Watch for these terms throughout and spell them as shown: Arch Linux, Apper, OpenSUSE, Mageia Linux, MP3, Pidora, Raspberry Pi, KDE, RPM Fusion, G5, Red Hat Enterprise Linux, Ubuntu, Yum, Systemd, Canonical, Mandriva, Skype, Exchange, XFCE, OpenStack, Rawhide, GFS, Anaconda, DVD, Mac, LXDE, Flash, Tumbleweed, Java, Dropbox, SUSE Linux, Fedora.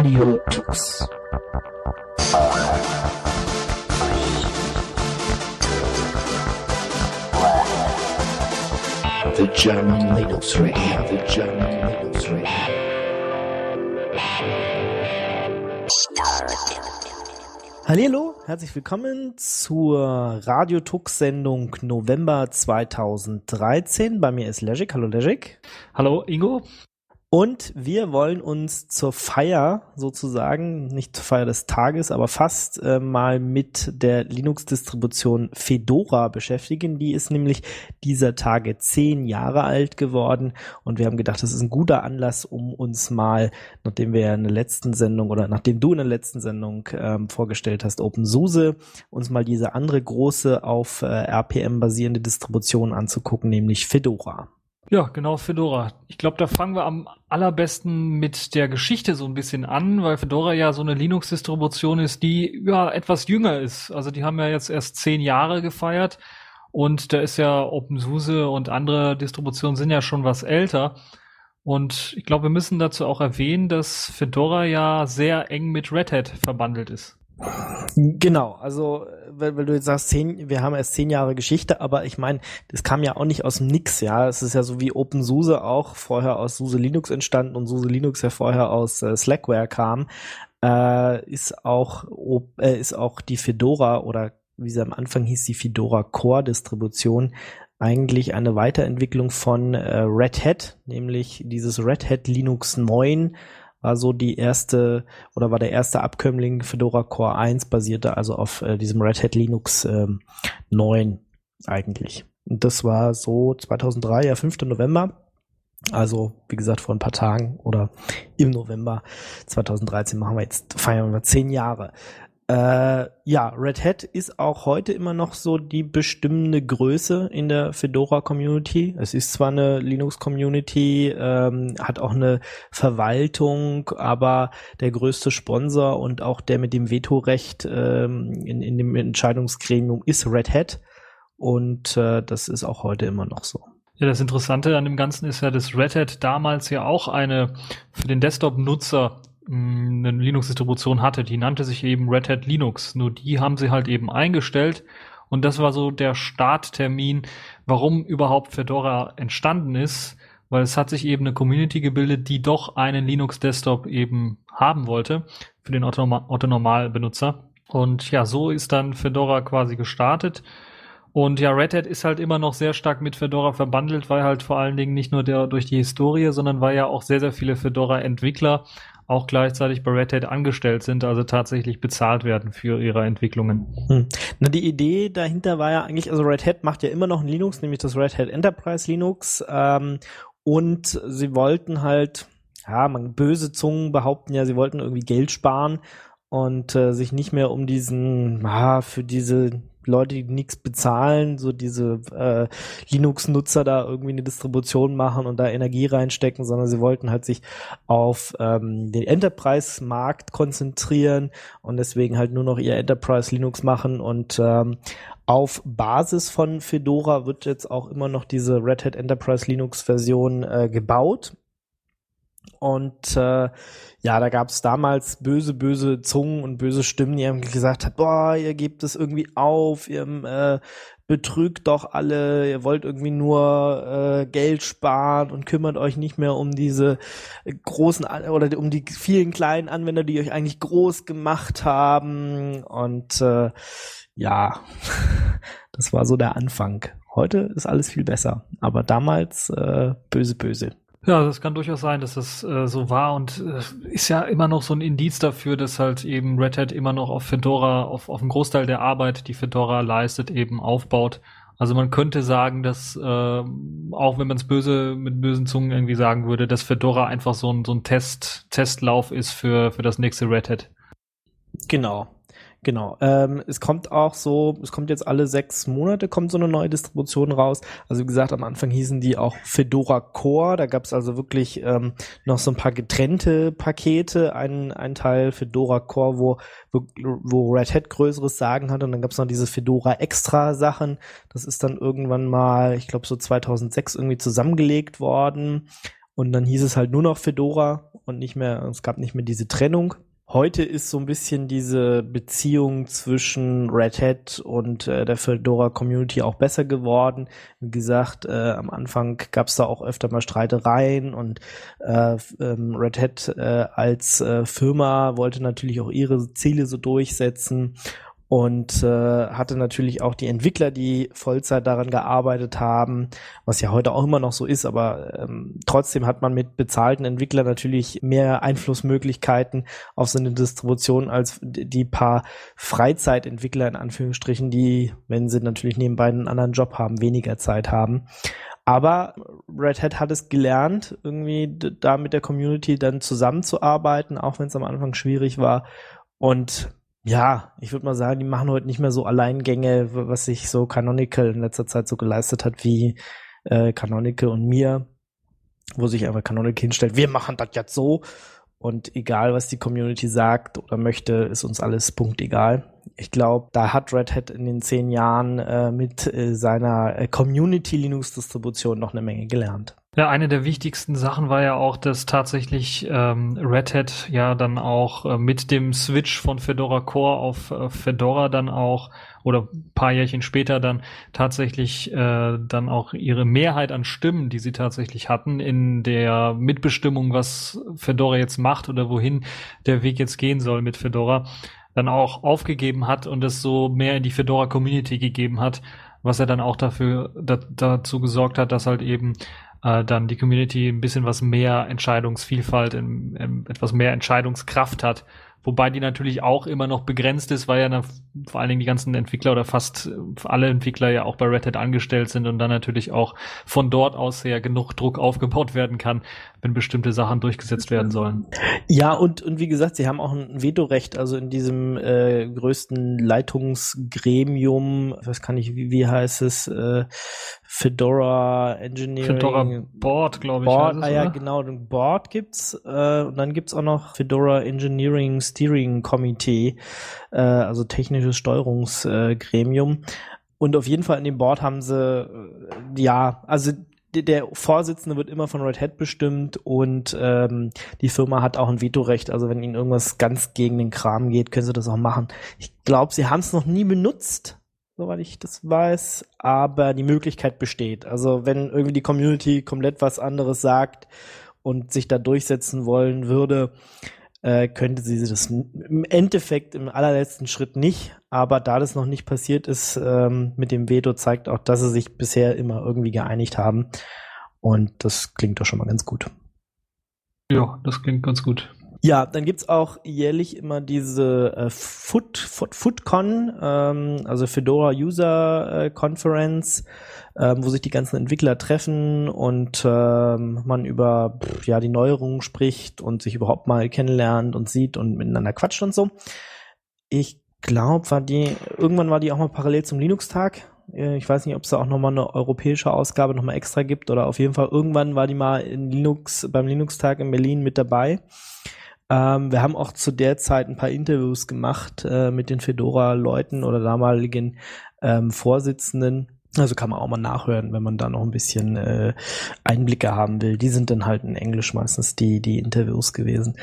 Audio-Tipps. The German Linux Radio, the German Linux Radio. Hallihallo, herzlich willkommen zur Radio-Tux-Sendung November 2013. Bei mir ist Legic. Hallo Legic. Hallo Ingo. Und wir wollen uns zur Feier sozusagen, nicht zur Feier des Tages, aber fast mal mit der Linux-Distribution Fedora beschäftigen. Die ist nämlich dieser Tage 10 Jahre alt geworden und wir haben gedacht, das ist ein guter Anlass, um uns mal, nachdem wir in der letzten Sendung oder nachdem du in der letzten Sendung vorgestellt hast, OpenSUSE, uns mal diese andere große auf RPM basierende Distribution anzugucken, nämlich Fedora. Ja, genau, Fedora. Ich glaube, da fangen wir am allerbesten mit der Geschichte so ein bisschen an, weil Fedora ja so eine Linux-Distribution ist, die ja etwas jünger ist. Also die haben ja jetzt erst 10 Jahre gefeiert und da ist ja OpenSUSE und andere Distributionen sind ja schon was älter. Und ich glaube, wir müssen dazu auch erwähnen, dass Fedora ja sehr eng mit Red Hat verbandelt ist. Genau, also weil du jetzt sagst, wir haben erst 10 Jahre Geschichte, aber ich meine, das kam ja auch nicht aus dem Nix, ja. Es ist ja so wie OpenSUSE auch vorher aus SUSE Linux entstanden und SUSE Linux ja vorher aus Slackware kam, ist auch die Fedora oder wie sie am Anfang hieß, die Fedora Core Distribution eigentlich eine Weiterentwicklung von Red Hat, nämlich dieses Red Hat Linux 9. War der erste Abkömmling Fedora Core 1, basierte also auf diesem Red Hat Linux 9 eigentlich. Und das war so 2003, ja, 5. November. Also, wie gesagt, vor ein paar Tagen oder im November 2013 feiern wir 10 Jahre. Ja, Red Hat ist auch heute immer noch so die bestimmende Größe in der Fedora-Community. Es ist zwar eine Linux-Community, hat auch eine Verwaltung, aber der größte Sponsor und auch der mit dem Vetorecht in dem Entscheidungsgremium ist Red Hat. Und das ist auch heute immer noch so. Ja, das Interessante an dem Ganzen ist ja, dass Red Hat damals ja auch eine für den Desktop-Nutzer eine Linux-Distribution hatte, die nannte sich eben Red Hat Linux, nur die haben sie halt eben eingestellt und das war so der Starttermin, warum überhaupt Fedora entstanden ist, weil es hat sich eben eine Community gebildet, die doch einen Linux-Desktop eben haben wollte für den Otto-Normal-Benutzer und ja, so ist dann Fedora quasi gestartet. Und ja, Red Hat ist halt immer noch sehr stark mit Fedora verbandelt, weil halt vor allen Dingen nicht nur durch die Historie, sondern weil ja auch sehr, sehr viele Fedora-Entwickler auch gleichzeitig bei Red Hat angestellt sind, also tatsächlich bezahlt werden für ihre Entwicklungen. Na, die Idee dahinter war ja eigentlich, also Red Hat macht ja immer noch ein Linux, nämlich das Red Hat Enterprise Linux, und sie wollten halt, ja, böse Zungen behaupten ja, sie wollten irgendwie Geld sparen und sich nicht mehr um diesen, für diese Leute, die nichts bezahlen, so diese Linux-Nutzer da irgendwie eine Distribution machen und da Energie reinstecken, sondern sie wollten halt sich auf den Enterprise-Markt konzentrieren und deswegen halt nur noch ihr Enterprise-Linux machen und auf Basis von Fedora wird jetzt auch immer noch diese Red Hat Enterprise-Linux-Version gebaut. Und da gab es damals böse Zungen und böse Stimmen, die haben gesagt hat, boah, ihr gebt es irgendwie auf, ihr betrügt doch alle, ihr wollt irgendwie nur Geld sparen und kümmert euch nicht mehr um diese großen oder um die vielen kleinen Anwender, die euch eigentlich groß gemacht haben. Und das war so der Anfang. Heute ist alles viel besser, aber damals böse. Ja, das kann durchaus sein, dass das so war und ist ja immer noch so ein Indiz dafür, dass halt eben Red Hat immer noch auf Fedora, auf einen Großteil der Arbeit, die Fedora leistet, eben aufbaut. Also man könnte sagen, dass auch wenn man es mit bösen Zungen irgendwie sagen würde, dass Fedora einfach so ein Testlauf ist für das nächste Red Hat. Genau. Es kommt jetzt alle 6 Monate kommt so eine neue Distribution raus. Also wie gesagt, am Anfang hießen die auch Fedora Core. Da gab es also wirklich noch so ein paar getrennte Pakete. Ein Teil Fedora Core, wo Red Hat größeres Sagen hatte. Und dann gab es noch diese Fedora Extra Sachen. Das ist dann irgendwann mal, ich glaube so 2006 irgendwie zusammengelegt worden. Und dann hieß es halt nur noch Fedora und nicht mehr, es gab nicht mehr diese Trennung. Heute ist so ein bisschen diese Beziehung zwischen Red Hat und der Fedora-Community auch besser geworden. Wie gesagt, am Anfang gab es da auch öfter mal Streitereien und Red Hat als Firma wollte natürlich auch ihre Ziele so durchsetzen und hatte natürlich auch die Entwickler, die Vollzeit daran gearbeitet haben, was ja heute auch immer noch so ist, aber trotzdem hat man mit bezahlten Entwicklern natürlich mehr Einflussmöglichkeiten auf so eine Distribution als die paar Freizeitentwickler in Anführungsstrichen, die, wenn sie natürlich nebenbei einen anderen Job haben, weniger Zeit haben. Aber Red Hat hat es gelernt, irgendwie da mit der Community dann zusammenzuarbeiten, auch wenn es am Anfang schwierig war. Und ja, ich würde mal sagen, die machen heute nicht mehr so Alleingänge, was sich so Canonical in letzter Zeit so geleistet hat, wie Canonical und mir, wo sich einfach Canonical hinstellt, wir machen das jetzt so und egal, was die Community sagt oder möchte, ist uns alles punktegal. Ich glaube, da hat Red Hat in den 10 Jahren mit seiner Community-Linux-Distribution noch eine Menge gelernt. Ja, eine der wichtigsten Sachen war ja auch, dass tatsächlich Red Hat ja dann auch mit dem Switch von Fedora Core auf Fedora dann auch oder ein paar Jährchen später dann tatsächlich dann auch ihre Mehrheit an Stimmen, die sie tatsächlich hatten, in der Mitbestimmung, was Fedora jetzt macht oder wohin der Weg jetzt gehen soll mit Fedora, dann auch aufgegeben hat und es so mehr in die Fedora-Community gegeben hat, was ja dann auch dafür dazu gesorgt hat, dass halt eben dann die Community ein bisschen was mehr Entscheidungsvielfalt, etwas mehr Entscheidungskraft hat. Wobei die natürlich auch immer noch begrenzt ist, weil ja dann vor allen Dingen die ganzen Entwickler oder fast alle Entwickler ja auch bei Red Hat angestellt sind und dann natürlich auch von dort aus her genug Druck aufgebaut werden kann, wenn bestimmte Sachen durchgesetzt werden sollen. Ja, und wie gesagt, sie haben auch ein Vetorecht, also in diesem größten Leitungsgremium, was kann ich, wie heißt es, Fedora Engineering. Fedora Board, glaube ich. Board, ah ja, oder? Genau, ein Board gibt's und dann gibt's auch noch Fedora Engineering Steering Committee, also technisches Steuerungsgremium. Und auf jeden Fall in dem Board haben sie, ja, also der Vorsitzende wird immer von Red Hat bestimmt und die Firma hat auch ein Vetorecht. Also wenn ihnen irgendwas ganz gegen den Kram geht, können sie das auch machen. Ich glaube, sie haben es noch nie benutzt, soweit ich das weiß, aber die Möglichkeit besteht. Also wenn irgendwie die Community komplett was anderes sagt und sich da durchsetzen wollen würde, könnte sie das im Endeffekt im allerletzten Schritt nicht, aber da das noch nicht passiert ist mit dem Veto, zeigt auch, dass sie sich bisher immer irgendwie geeinigt haben und das klingt doch schon mal ganz gut. Ja, das klingt ganz gut. Ja, dann gibt's auch jährlich immer diese Footcon, also Fedora User Conference, wo sich die ganzen Entwickler treffen und man über die Neuerungen spricht und sich überhaupt mal kennenlernt und sieht und miteinander quatscht und so. Ich glaube, irgendwann war die auch mal parallel zum Linux-Tag. Ich weiß nicht, ob es da auch nochmal eine europäische Ausgabe nochmal extra gibt oder auf jeden Fall irgendwann war die mal beim Linux-Tag in Berlin mit dabei. Wir haben auch zu der Zeit ein paar Interviews gemacht mit den Fedora-Leuten oder damaligen Vorsitzenden. Also kann man auch mal nachhören, wenn man da noch ein bisschen Einblicke haben will. Die sind dann halt in Englisch meistens die Interviews gewesen.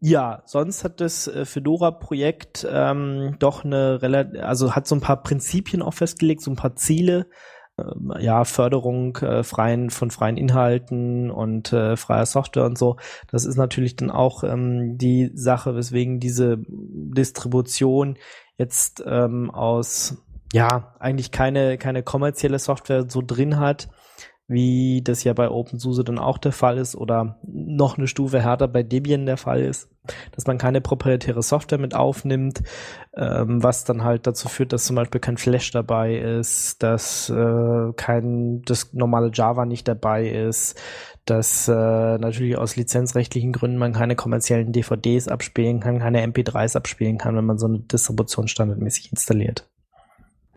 Ja, sonst hat das Fedora-Projekt doch hat so ein paar Prinzipien auch festgelegt, so ein paar Ziele. Ja, Förderung von freien Inhalten und freier Software und so. Das ist natürlich dann auch die Sache, weswegen diese Distribution jetzt aus, ja, eigentlich keine kommerzielle Software so drin hat, wie das ja bei OpenSUSE dann auch der Fall ist oder noch eine Stufe härter bei Debian der Fall ist, dass man keine proprietäre Software mit aufnimmt, was dann halt dazu führt, dass zum Beispiel kein Flash dabei ist, dass das normale Java nicht dabei ist, dass natürlich aus lizenzrechtlichen Gründen man keine kommerziellen DVDs abspielen kann, keine MP3s abspielen kann, wenn man so eine Distribution standardmäßig installiert.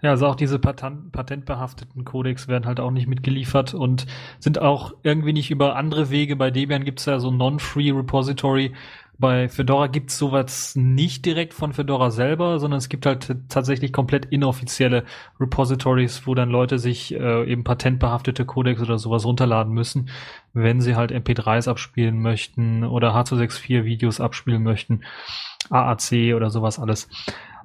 Ja, also auch diese patentbehafteten Codecs werden halt auch nicht mitgeliefert und sind auch irgendwie nicht über andere Wege. Bei Debian gibt's ja so ein Non-Free-Repository, Bei Fedora gibt es sowas nicht direkt von Fedora selber, sondern es gibt halt tatsächlich komplett inoffizielle Repositories, wo dann Leute sich eben patentbehaftete Codecs oder sowas runterladen müssen, wenn sie halt MP3s abspielen möchten oder H264-Videos abspielen möchten, AAC oder sowas alles.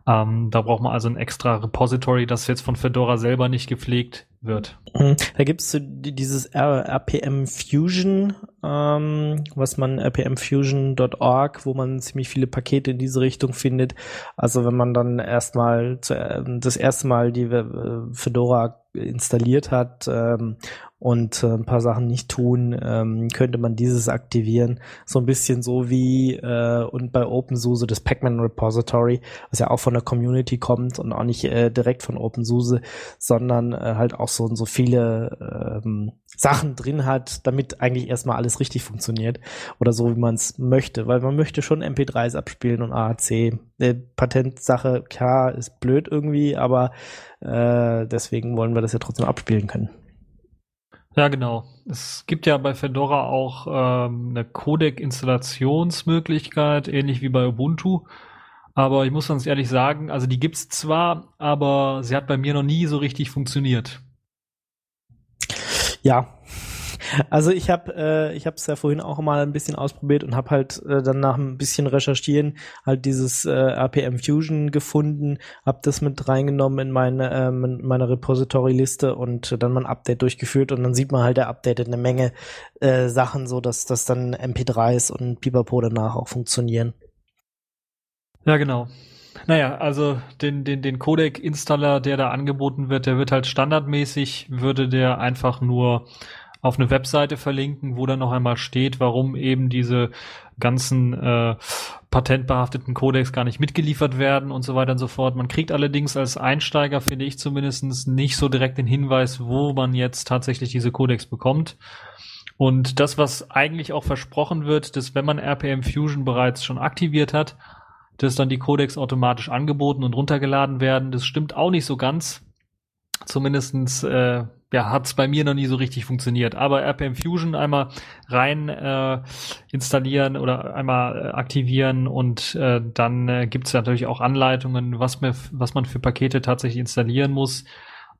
Da braucht man also ein extra Repository, das jetzt von Fedora selber nicht gepflegt wird. Da gibt es so dieses RPM Fusion, was man rpmfusion.org, wo man ziemlich viele Pakete in diese Richtung findet. Also wenn man dann erstmal das erste Mal die Fedora installiert hat und ein paar Sachen nicht tun, könnte man dieses aktivieren. So ein bisschen so wie und bei OpenSUSE das Pacman-Repository, was ja auch von der Community kommt und auch nicht direkt von OpenSUSE, sondern halt auch so und so viele Sachen drin hat, damit eigentlich erstmal alles richtig funktioniert oder so, wie man es möchte. Weil man möchte schon MP3s abspielen und AAC. Patentsache, klar, ist blöd irgendwie, aber deswegen wollen wir das ja trotzdem abspielen können. Ja, genau. Es gibt ja bei Fedora auch eine Codec-Installationsmöglichkeit, ähnlich wie bei Ubuntu. Aber ich muss ganz ehrlich sagen, also die gibt's zwar, aber sie hat bei mir noch nie so richtig funktioniert. Ja. Also ich habe es ja vorhin auch mal ein bisschen ausprobiert und habe halt dann nach ein bisschen Recherchieren halt dieses RPM Fusion gefunden, habe das mit reingenommen in meine Repository-Liste und dann mal ein Update durchgeführt und dann sieht man halt, der updatet eine Menge Sachen, so dass das dann MP3s und Pipapo danach auch funktionieren. Ja, genau. Naja, also den Codec-Installer, der da angeboten wird, der wird halt standardmäßig, würde der einfach nur auf eine Webseite verlinken, wo dann noch einmal steht, warum eben diese ganzen patentbehafteten Codecs gar nicht mitgeliefert werden und so weiter und so fort. Man kriegt allerdings als Einsteiger, finde ich zumindest, nicht so direkt den Hinweis, wo man jetzt tatsächlich diese Codecs bekommt. Und das, was eigentlich auch versprochen wird, dass wenn man RPM Fusion bereits schon aktiviert hat, dass dann die Codecs automatisch angeboten und runtergeladen werden, das stimmt auch nicht so ganz. Zumindestens ja, hat's bei mir noch nie so richtig funktioniert. Aber RPM Fusion einmal rein installieren oder einmal aktivieren und dann gibt's natürlich auch Anleitungen, was man für Pakete tatsächlich installieren muss.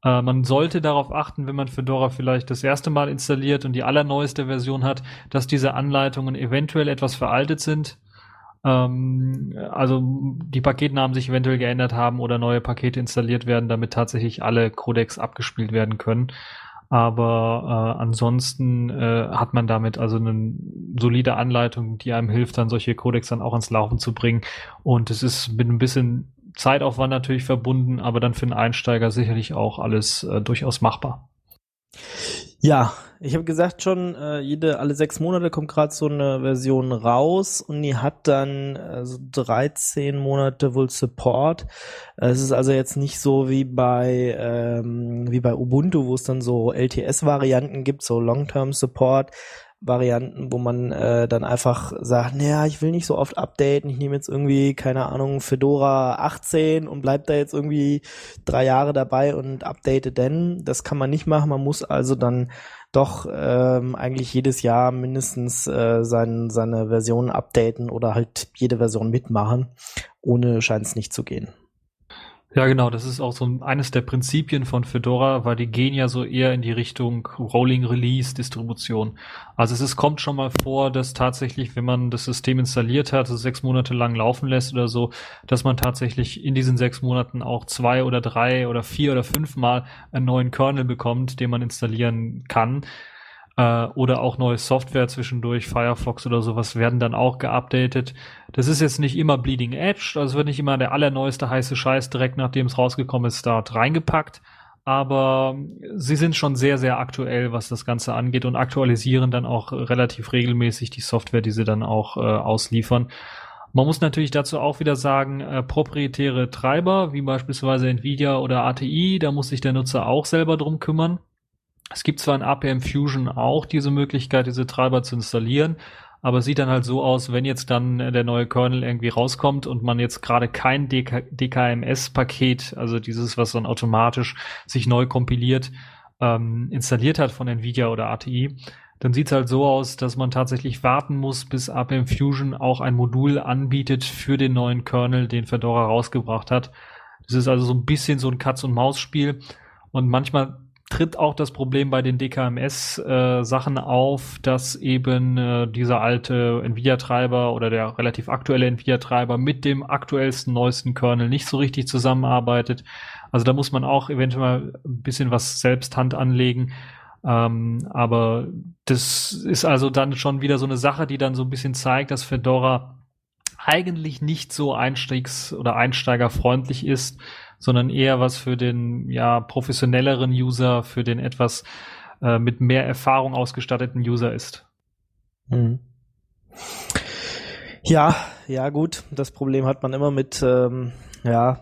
Man sollte darauf achten, wenn man Fedora vielleicht das erste Mal installiert und die allerneueste Version hat, dass diese Anleitungen eventuell etwas veraltet sind. Also die Paketnamen sich eventuell geändert haben oder neue Pakete installiert werden, damit tatsächlich alle Codecs abgespielt werden können. Aber ansonsten hat man damit also eine solide Anleitung, die einem hilft, dann solche Codecs dann auch ans Laufen zu bringen. Und es ist mit ein bisschen Zeitaufwand natürlich verbunden, aber dann für einen Einsteiger sicherlich auch alles durchaus machbar. Ja, ich habe gesagt schon, alle 6 Monate kommt gerade so eine Version raus und die hat dann so 13 Monate wohl Support. Es ist also jetzt nicht so wie bei Ubuntu, wo es dann so LTS-Varianten gibt, so Long-Term-Support. Varianten, wo man dann einfach sagt, naja, ich will nicht so oft updaten, ich nehme jetzt irgendwie, keine Ahnung, Fedora 18 und bleib da jetzt irgendwie 3 Jahre dabei und update denn. Das kann man nicht machen, man muss also dann doch eigentlich jedes Jahr mindestens seine Version updaten oder halt jede Version mitmachen. Ohne scheint es nicht zu gehen. Ja, genau, das ist auch so eines der Prinzipien von Fedora, weil die gehen ja so eher in die Richtung Rolling Release Distribution. Also es kommt schon mal vor, dass tatsächlich, wenn man das System installiert hat, so 6 Monate lang laufen lässt oder so, dass man tatsächlich in diesen 6 Monaten auch 2 oder 3 oder 4 oder 5 Mal einen neuen Kernel bekommt, den man installieren kann. Oder auch neue Software zwischendurch, Firefox oder sowas, werden dann auch geupdatet. Das ist jetzt nicht immer Bleeding Edge, also wird nicht immer der allerneueste heiße Scheiß direkt, nachdem es rausgekommen ist, dort reingepackt. Aber sie sind schon sehr, sehr aktuell, was das Ganze angeht und aktualisieren dann auch relativ regelmäßig die Software, die sie dann auch ausliefern. Man muss natürlich dazu auch wieder sagen, proprietäre Treiber, wie beispielsweise Nvidia oder ATI, da muss sich der Nutzer auch selber drum kümmern. Es gibt zwar in RPM Fusion auch diese Möglichkeit, diese Treiber zu installieren, aber es sieht dann halt so aus, wenn jetzt dann der neue Kernel irgendwie rauskommt und man jetzt gerade kein DKMS-Paket, also dieses, was dann automatisch sich neu kompiliert, installiert hat von Nvidia oder ATI, dann sieht es halt so aus, dass man tatsächlich warten muss, bis RPM Fusion auch ein Modul anbietet für den neuen Kernel, den Fedora rausgebracht hat. Das ist also so ein bisschen so ein Katz-und-Maus-Spiel. Und manchmal tritt auch das Problem bei den DKMS-Sachen auf, dass eben dieser alte Nvidia-Treiber oder der relativ aktuelle Nvidia-Treiber mit dem aktuellsten, neuesten Kernel nicht so richtig zusammenarbeitet. Also da muss man auch eventuell ein bisschen was selbst Hand anlegen. Aber das ist also dann schon wieder so eine Sache, die dann so ein bisschen zeigt, dass Fedora eigentlich nicht so einstiegs- oder einsteigerfreundlich ist, sondern eher was für den ja professionelleren User, für den etwas mit mehr Erfahrung ausgestatteten User ist. Mhm. Ja, gut. Das Problem hat man immer mit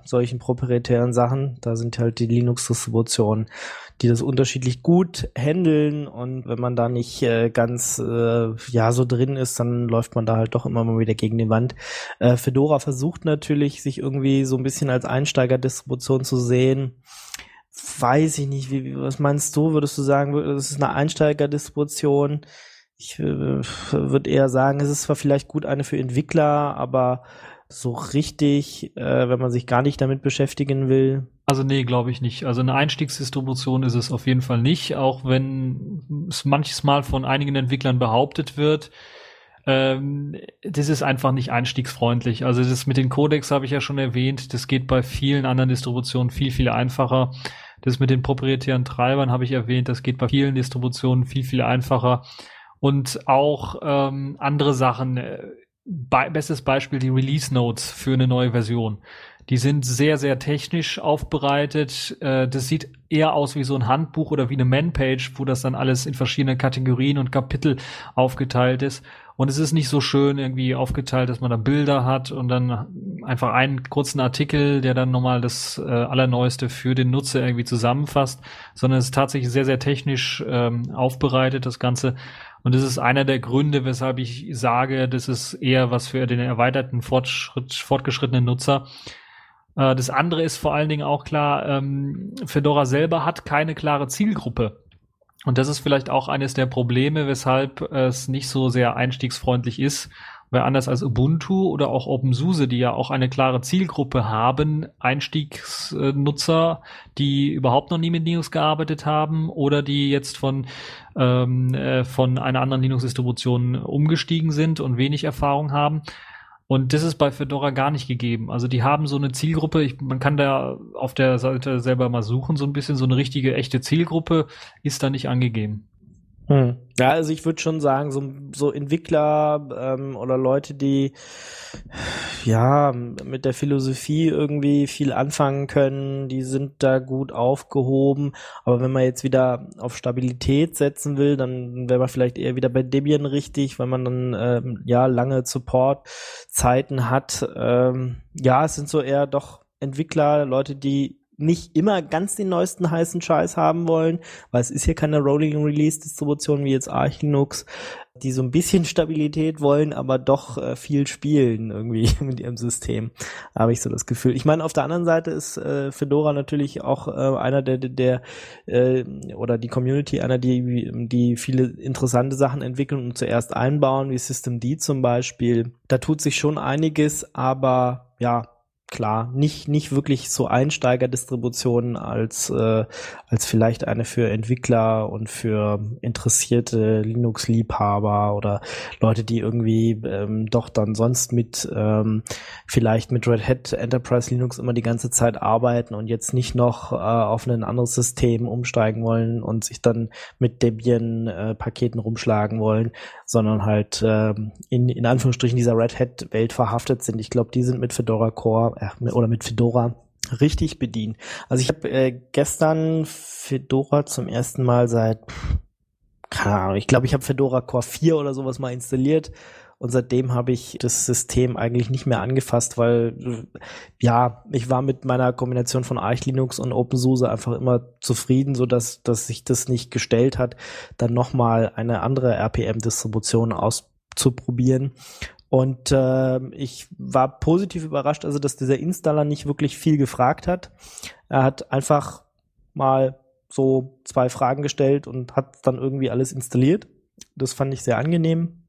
solchen proprietären Sachen. Da sind halt die Linux-Distributionen, die das unterschiedlich gut handeln, und wenn man da nicht ganz so drin ist, dann läuft man da halt doch immer mal wieder gegen die Wand. Fedora versucht natürlich, sich irgendwie so ein bisschen als Einsteigerdistribution zu sehen. Weiß ich nicht, was meinst du? Würdest du sagen, das ist eine Einsteigerdistribution? Ich würde eher sagen, es ist zwar vielleicht gut eine für Entwickler, aber so richtig, wenn man sich gar nicht damit beschäftigen will. Also nee, glaube ich nicht. Also eine Einstiegsdistribution ist es auf jeden Fall nicht, auch wenn es manches Mal von einigen Entwicklern behauptet wird. Das ist einfach nicht einstiegsfreundlich. Also das mit den Codecs habe ich ja schon erwähnt. Das geht bei vielen anderen Distributionen viel, viel einfacher. Das mit den proprietären Treibern habe ich erwähnt. Das geht bei vielen Distributionen viel, viel einfacher. Und auch andere Sachen. Bestes Beispiel die Release Notes für eine neue Version. Die sind sehr, sehr technisch aufbereitet. Das sieht eher aus wie so ein Handbuch oder wie eine Manpage, wo das dann alles in verschiedene Kategorien und Kapitel aufgeteilt ist. Und es ist nicht so schön irgendwie aufgeteilt, dass man da Bilder hat und dann einfach einen kurzen Artikel, der dann nochmal das Allerneueste für den Nutzer irgendwie zusammenfasst, sondern es ist tatsächlich sehr, sehr technisch aufbereitet, das Ganze. Und das ist einer der Gründe, weshalb ich sage, das ist eher was für den erweiterten, fortgeschrittenen Nutzer. Das andere ist vor allen Dingen auch klar, Fedora selber hat keine klare Zielgruppe. Und das ist vielleicht auch eines der Probleme, weshalb es nicht so sehr einstiegsfreundlich ist, weil anders als Ubuntu oder auch OpenSUSE, die ja auch eine klare Zielgruppe haben, Einstiegsnutzer, die überhaupt noch nie mit Linux gearbeitet haben oder die jetzt von einer anderen Linux-Distribution umgestiegen sind und wenig Erfahrung haben. Und das ist bei Fedora gar nicht gegeben. Also die haben so eine Zielgruppe, man kann da auf der Seite selber mal suchen, so ein bisschen, so eine richtige, echte Zielgruppe ist da nicht angegeben. Hm. Ja, also ich würde schon sagen, so Entwickler oder Leute, die ja mit der Philosophie irgendwie viel anfangen können, die sind da gut aufgehoben. Aber wenn man jetzt wieder auf Stabilität setzen will, dann wäre man vielleicht eher wieder bei Debian richtig, weil man dann lange Support-Zeiten hat. Es sind so eher doch Entwickler, Leute, die nicht immer ganz den neuesten heißen Scheiß haben wollen, weil es ist hier keine Rolling Release Distribution wie jetzt Arch Linux, die so ein bisschen Stabilität wollen, aber doch viel spielen irgendwie mit ihrem System, habe ich so das Gefühl. Ich meine, auf der anderen Seite ist Fedora natürlich auch einer der oder die Community einer, die viele interessante Sachen entwickeln und zuerst einbauen, wie Systemd zum Beispiel. Da tut sich schon einiges, aber ja, klar, nicht wirklich so Einsteigerdistributionen als vielleicht eine für Entwickler und für interessierte Linux-Liebhaber oder Leute, die irgendwie doch dann sonst vielleicht mit Red Hat Enterprise Linux immer die ganze Zeit arbeiten und jetzt nicht noch auf ein anderes System umsteigen wollen und sich dann mit Debian-Paketen rumschlagen wollen, sondern halt in Anführungsstrichen dieser Red Hat-Welt verhaftet sind. Ich glaube, die sind mit Fedora Core oder mit Fedora richtig bedienen. Also ich habe gestern Fedora zum ersten Mal seit, keine Ahnung, ich glaube, ich habe Fedora Core 4 oder sowas mal installiert und seitdem habe ich das System eigentlich nicht mehr angefasst, weil ich war mit meiner Kombination von Arch Linux und OpenSUSE einfach immer zufrieden, sodass sich das nicht gestellt hat, dann nochmal eine andere RPM-Distribution auszuprobieren. Und ich war positiv überrascht, also dass dieser Installer nicht wirklich viel gefragt hat. Er hat einfach mal so 2 Fragen gestellt und hat dann irgendwie alles installiert. Das fand ich sehr angenehm.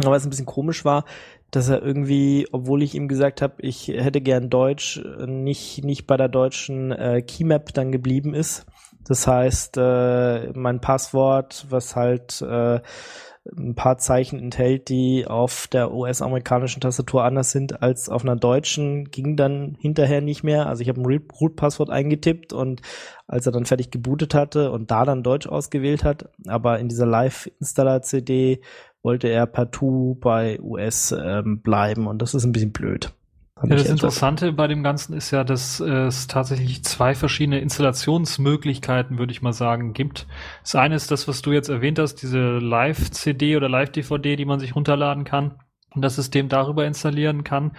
Aber was ein bisschen komisch war, dass er irgendwie, obwohl ich ihm gesagt habe, ich hätte gern Deutsch, nicht bei der deutschen Keymap dann geblieben ist. Das heißt, mein Passwort, was halt ein paar Zeichen enthält, die auf der US-amerikanischen Tastatur anders sind als auf einer deutschen, ging dann hinterher nicht mehr. Also ich habe ein Root-Passwort eingetippt und als er dann fertig gebootet hatte und da dann Deutsch ausgewählt hat, aber in dieser Live-Installer-CD wollte er partout bei US bleiben und das ist ein bisschen blöd. Ja, das Interessante bei dem Ganzen ist ja, dass es tatsächlich zwei verschiedene Installationsmöglichkeiten, würde ich mal sagen, gibt. Das eine ist das, was du jetzt erwähnt hast, diese Live-CD oder Live-DVD, die man sich runterladen kann und das System darüber installieren kann.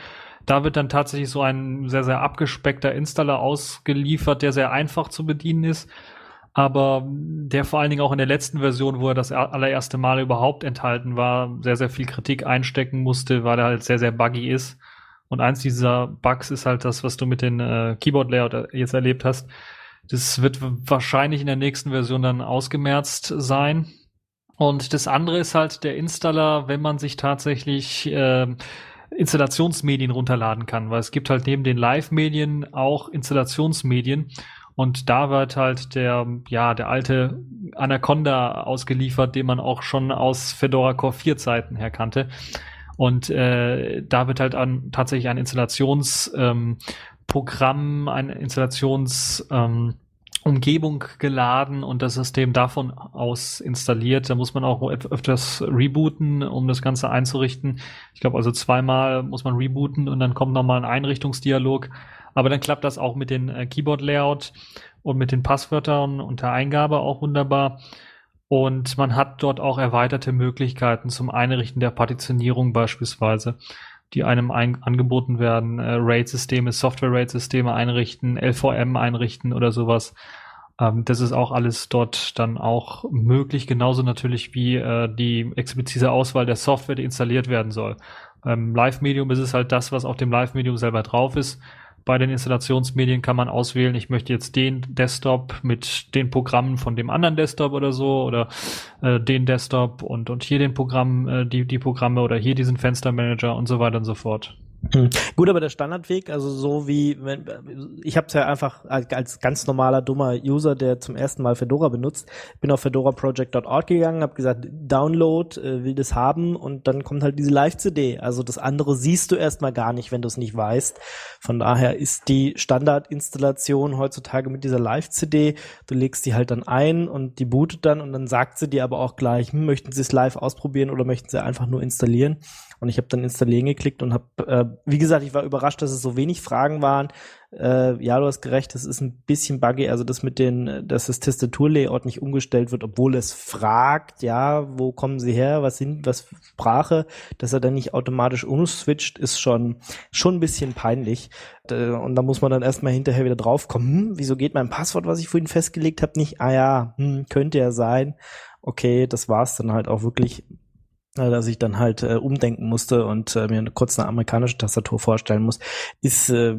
Da wird dann tatsächlich so ein sehr, sehr abgespeckter Installer ausgeliefert, der sehr einfach zu bedienen ist, aber der vor allen Dingen auch in der letzten Version, wo er das allererste Mal überhaupt enthalten war, sehr, sehr viel Kritik einstecken musste, weil er halt sehr, sehr buggy ist. Und eins dieser Bugs ist halt das, was du mit den Keyboard-Layout jetzt erlebt hast. Das wird wahrscheinlich in der nächsten Version dann ausgemerzt sein. Und das andere ist halt der Installer, wenn man sich tatsächlich Installationsmedien runterladen kann. Weil es gibt halt neben den Live-Medien auch Installationsmedien. Und da wird halt der alte Anaconda ausgeliefert, den man auch schon aus Fedora Core 4 Zeiten her kannte. Und da wird halt tatsächlich ein Installationsprogramm, eine Installationsumgebung geladen und das System davon aus installiert. Da muss man auch öfters rebooten, um das Ganze einzurichten. Ich glaube, also zweimal muss man rebooten und dann kommt nochmal ein Einrichtungsdialog. Aber dann klappt das auch mit den Keyboard-Layout und mit den Passwörtern und der Eingabe auch wunderbar. Und man hat dort auch erweiterte Möglichkeiten zum Einrichten der Partitionierung beispielsweise, die einem angeboten werden. RAID-Systeme, Software-RAID-Systeme einrichten, LVM einrichten oder sowas. Das ist auch alles dort dann auch möglich, genauso natürlich wie die explizite Auswahl der Software, die installiert werden soll. Beim Live-Medium ist es halt das, was auf dem Live-Medium selber drauf ist. Bei den Installationsmedien kann man auswählen, ich möchte jetzt den Desktop mit den Programmen von dem anderen Desktop oder so oder den Desktop und hier den Programm, die Programme oder hier diesen Fenstermanager und so weiter und so fort. Gut, aber der Standardweg, also so wie, ich habe es ja einfach als ganz normaler, dummer User, der zum ersten Mal Fedora benutzt, bin auf fedoraproject.org gegangen, habe gesagt, Download, will das haben und dann kommt halt diese Live-CD. Also das andere siehst du erstmal gar nicht, wenn du es nicht weißt. Von daher ist die Standardinstallation heutzutage mit dieser Live-CD, du legst die halt dann ein und die bootet dann und dann sagt sie dir aber auch gleich, möchten sie es live ausprobieren oder möchten sie einfach nur installieren? Und ich habe dann installieren geklickt und habe, wie gesagt, ich war überrascht, dass es so wenig Fragen waren. Ja, du hast recht, das ist ein bisschen buggy, also das mit den, dass das Tastaturlayout nicht umgestellt wird, obwohl es fragt, ja, wo kommen sie her, was Sprache, dass er dann nicht automatisch umswitcht, ist schon ein bisschen peinlich. Und da muss man dann erstmal hinterher wieder draufkommen, wieso geht mein Passwort, was ich vorhin festgelegt habe, nicht? Ah ja, könnte ja sein. Okay, das war's dann halt auch wirklich. Dass ich dann halt umdenken musste und mir kurz eine amerikanische Tastatur vorstellen muss, ist, das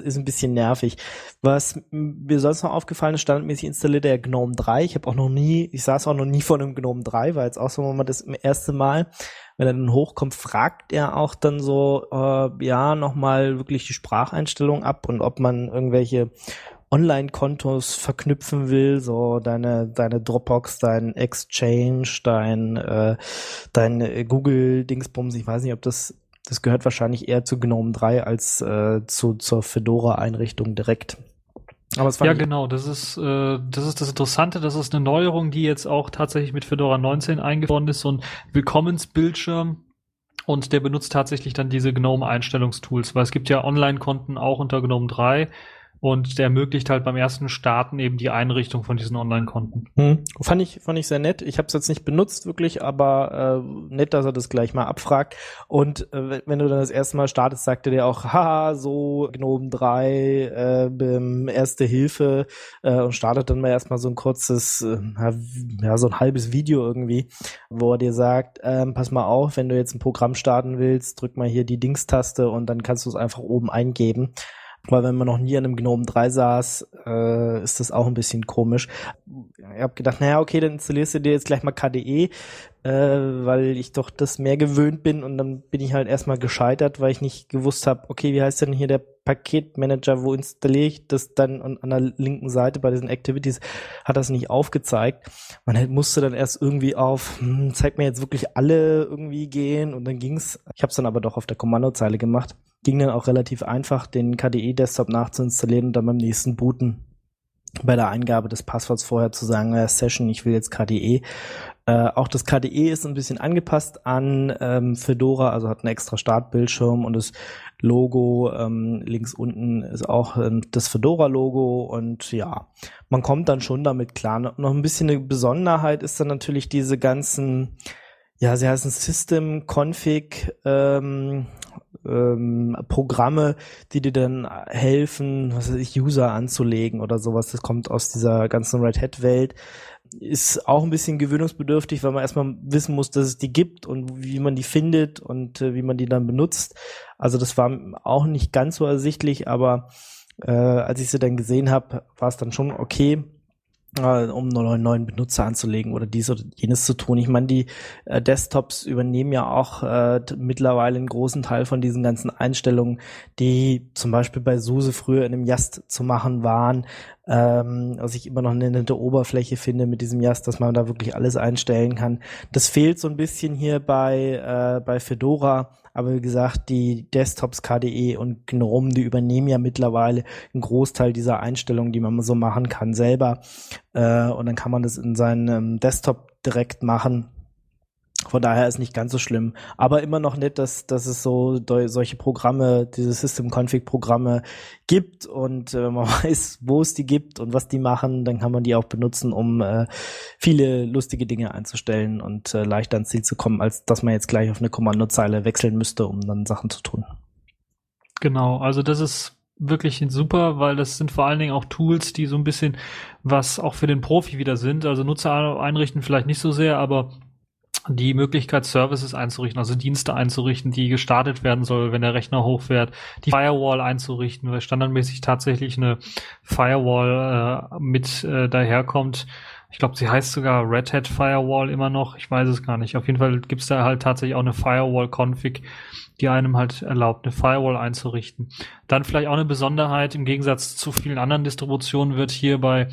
ist ein bisschen nervig. Was mir sonst noch aufgefallen ist, standardmäßig installiert der GNOME 3. Ich saß auch noch nie vor einem GNOME 3, war jetzt auch so mal das erste Mal. Wenn er dann hochkommt, fragt er auch dann so, nochmal wirklich die Spracheinstellung ab und ob man irgendwelche Online-Kontos verknüpfen will, so deine Dropbox, dein Exchange, dein Google-Dingsbums, ich weiß nicht, ob das gehört wahrscheinlich eher zu GNOME 3 als zur Fedora-Einrichtung direkt. Aber es war ja genau, das ist das Interessante, das ist eine Neuerung, die jetzt auch tatsächlich mit Fedora 19 eingeführt worden ist, so ein Willkommensbildschirm. Und der benutzt tatsächlich dann diese GNOME-Einstellungstools, weil es gibt ja Online-Konten auch unter GNOME 3. Und der ermöglicht halt beim ersten Starten eben die Einrichtung von diesen Online-Konten. Fand ich sehr nett. Ich habe es jetzt nicht benutzt wirklich, aber nett, dass er das gleich mal abfragt. Und wenn du dann das erste Mal startest, sagt er dir auch, haha, so GNOME 3, Erste Hilfe und startet dann mal erstmal so ein kurzes, so ein halbes Video irgendwie, wo er dir sagt, pass mal auf, wenn du jetzt ein Programm starten willst, drück mal hier die Dings-Taste und dann kannst du es einfach oben eingeben. Weil wenn man noch nie an einem GNOME 3 saß, ist das auch ein bisschen komisch. Ich habe gedacht, naja, okay, dann installierst du dir jetzt gleich mal KDE, weil ich doch das mehr gewöhnt bin, und dann bin ich halt erstmal gescheitert, weil ich nicht gewusst habe, okay, wie heißt denn hier der Paketmanager, wo installiere ich das dann, und an der linken Seite bei diesen Activities hat das nicht aufgezeigt. Man halt musste dann erst irgendwie auf, zeig mir jetzt wirklich alle irgendwie gehen, und dann ging's. Ich habe es dann aber doch auf der Kommandozeile gemacht. Ging dann auch relativ einfach, den KDE-Desktop nachzuinstallieren und dann beim nächsten Booten bei der Eingabe des Passworts vorher zu sagen, Session, ich will jetzt KDE. Auch das KDE ist ein bisschen angepasst an Fedora, also hat einen extra Startbildschirm, und das Logo links unten ist auch das Fedora-Logo, und ja, man kommt dann schon damit klar. Noch ein bisschen eine Besonderheit ist dann natürlich diese ganzen, ja, sie heißen System-Config, Programme, die dir dann helfen, was weiß ich, User anzulegen oder sowas. Das kommt aus dieser ganzen Red Hat Welt. Ist auch ein bisschen gewöhnungsbedürftig, weil man erstmal wissen muss, dass es die gibt und wie man die findet und wie man die dann benutzt. Also das war auch nicht ganz so ersichtlich, aber als ich sie dann gesehen habe, war es dann schon okay, um einen neuen Benutzer anzulegen oder dies oder jenes zu tun. Ich meine, die Desktops übernehmen ja auch mittlerweile einen großen Teil von diesen ganzen Einstellungen, die zum Beispiel bei SUSE früher in einem YAST zu machen waren, was ich immer noch eine nette Oberfläche finde mit diesem YAST, dass man da wirklich alles einstellen kann. Das fehlt so ein bisschen hier bei Fedora, aber wie gesagt, die Desktops KDE und GNOME, die übernehmen ja mittlerweile einen Großteil dieser Einstellungen, die man so machen kann, selber. Und dann kann man das in seinem Desktop direkt machen. Von daher ist nicht ganz so schlimm. Aber immer noch nett, dass es so solche Programme, diese System-Config-Programme gibt, und man weiß, wo es die gibt und was die machen, dann kann man die auch benutzen, um viele lustige Dinge einzustellen und leichter ans Ziel zu kommen, als dass man jetzt gleich auf eine Kommandozeile wechseln müsste, um dann Sachen zu tun. Genau, also das ist wirklich super, weil das sind vor allen Dingen auch Tools, die so ein bisschen was auch für den Profi wieder sind. Also Nutzer einrichten vielleicht nicht so sehr, aber die Möglichkeit, Services einzurichten, also Dienste einzurichten, die gestartet werden soll, wenn der Rechner hochfährt, die Firewall einzurichten, weil standardmäßig tatsächlich eine Firewall mit daherkommt. Ich glaube, sie heißt sogar Red Hat Firewall immer noch, ich weiß es gar nicht. Auf jeden Fall gibt's da halt tatsächlich auch eine Firewall-Config, die einem halt erlaubt, eine Firewall einzurichten. Dann vielleicht auch eine Besonderheit, im Gegensatz zu vielen anderen Distributionen wird hier bei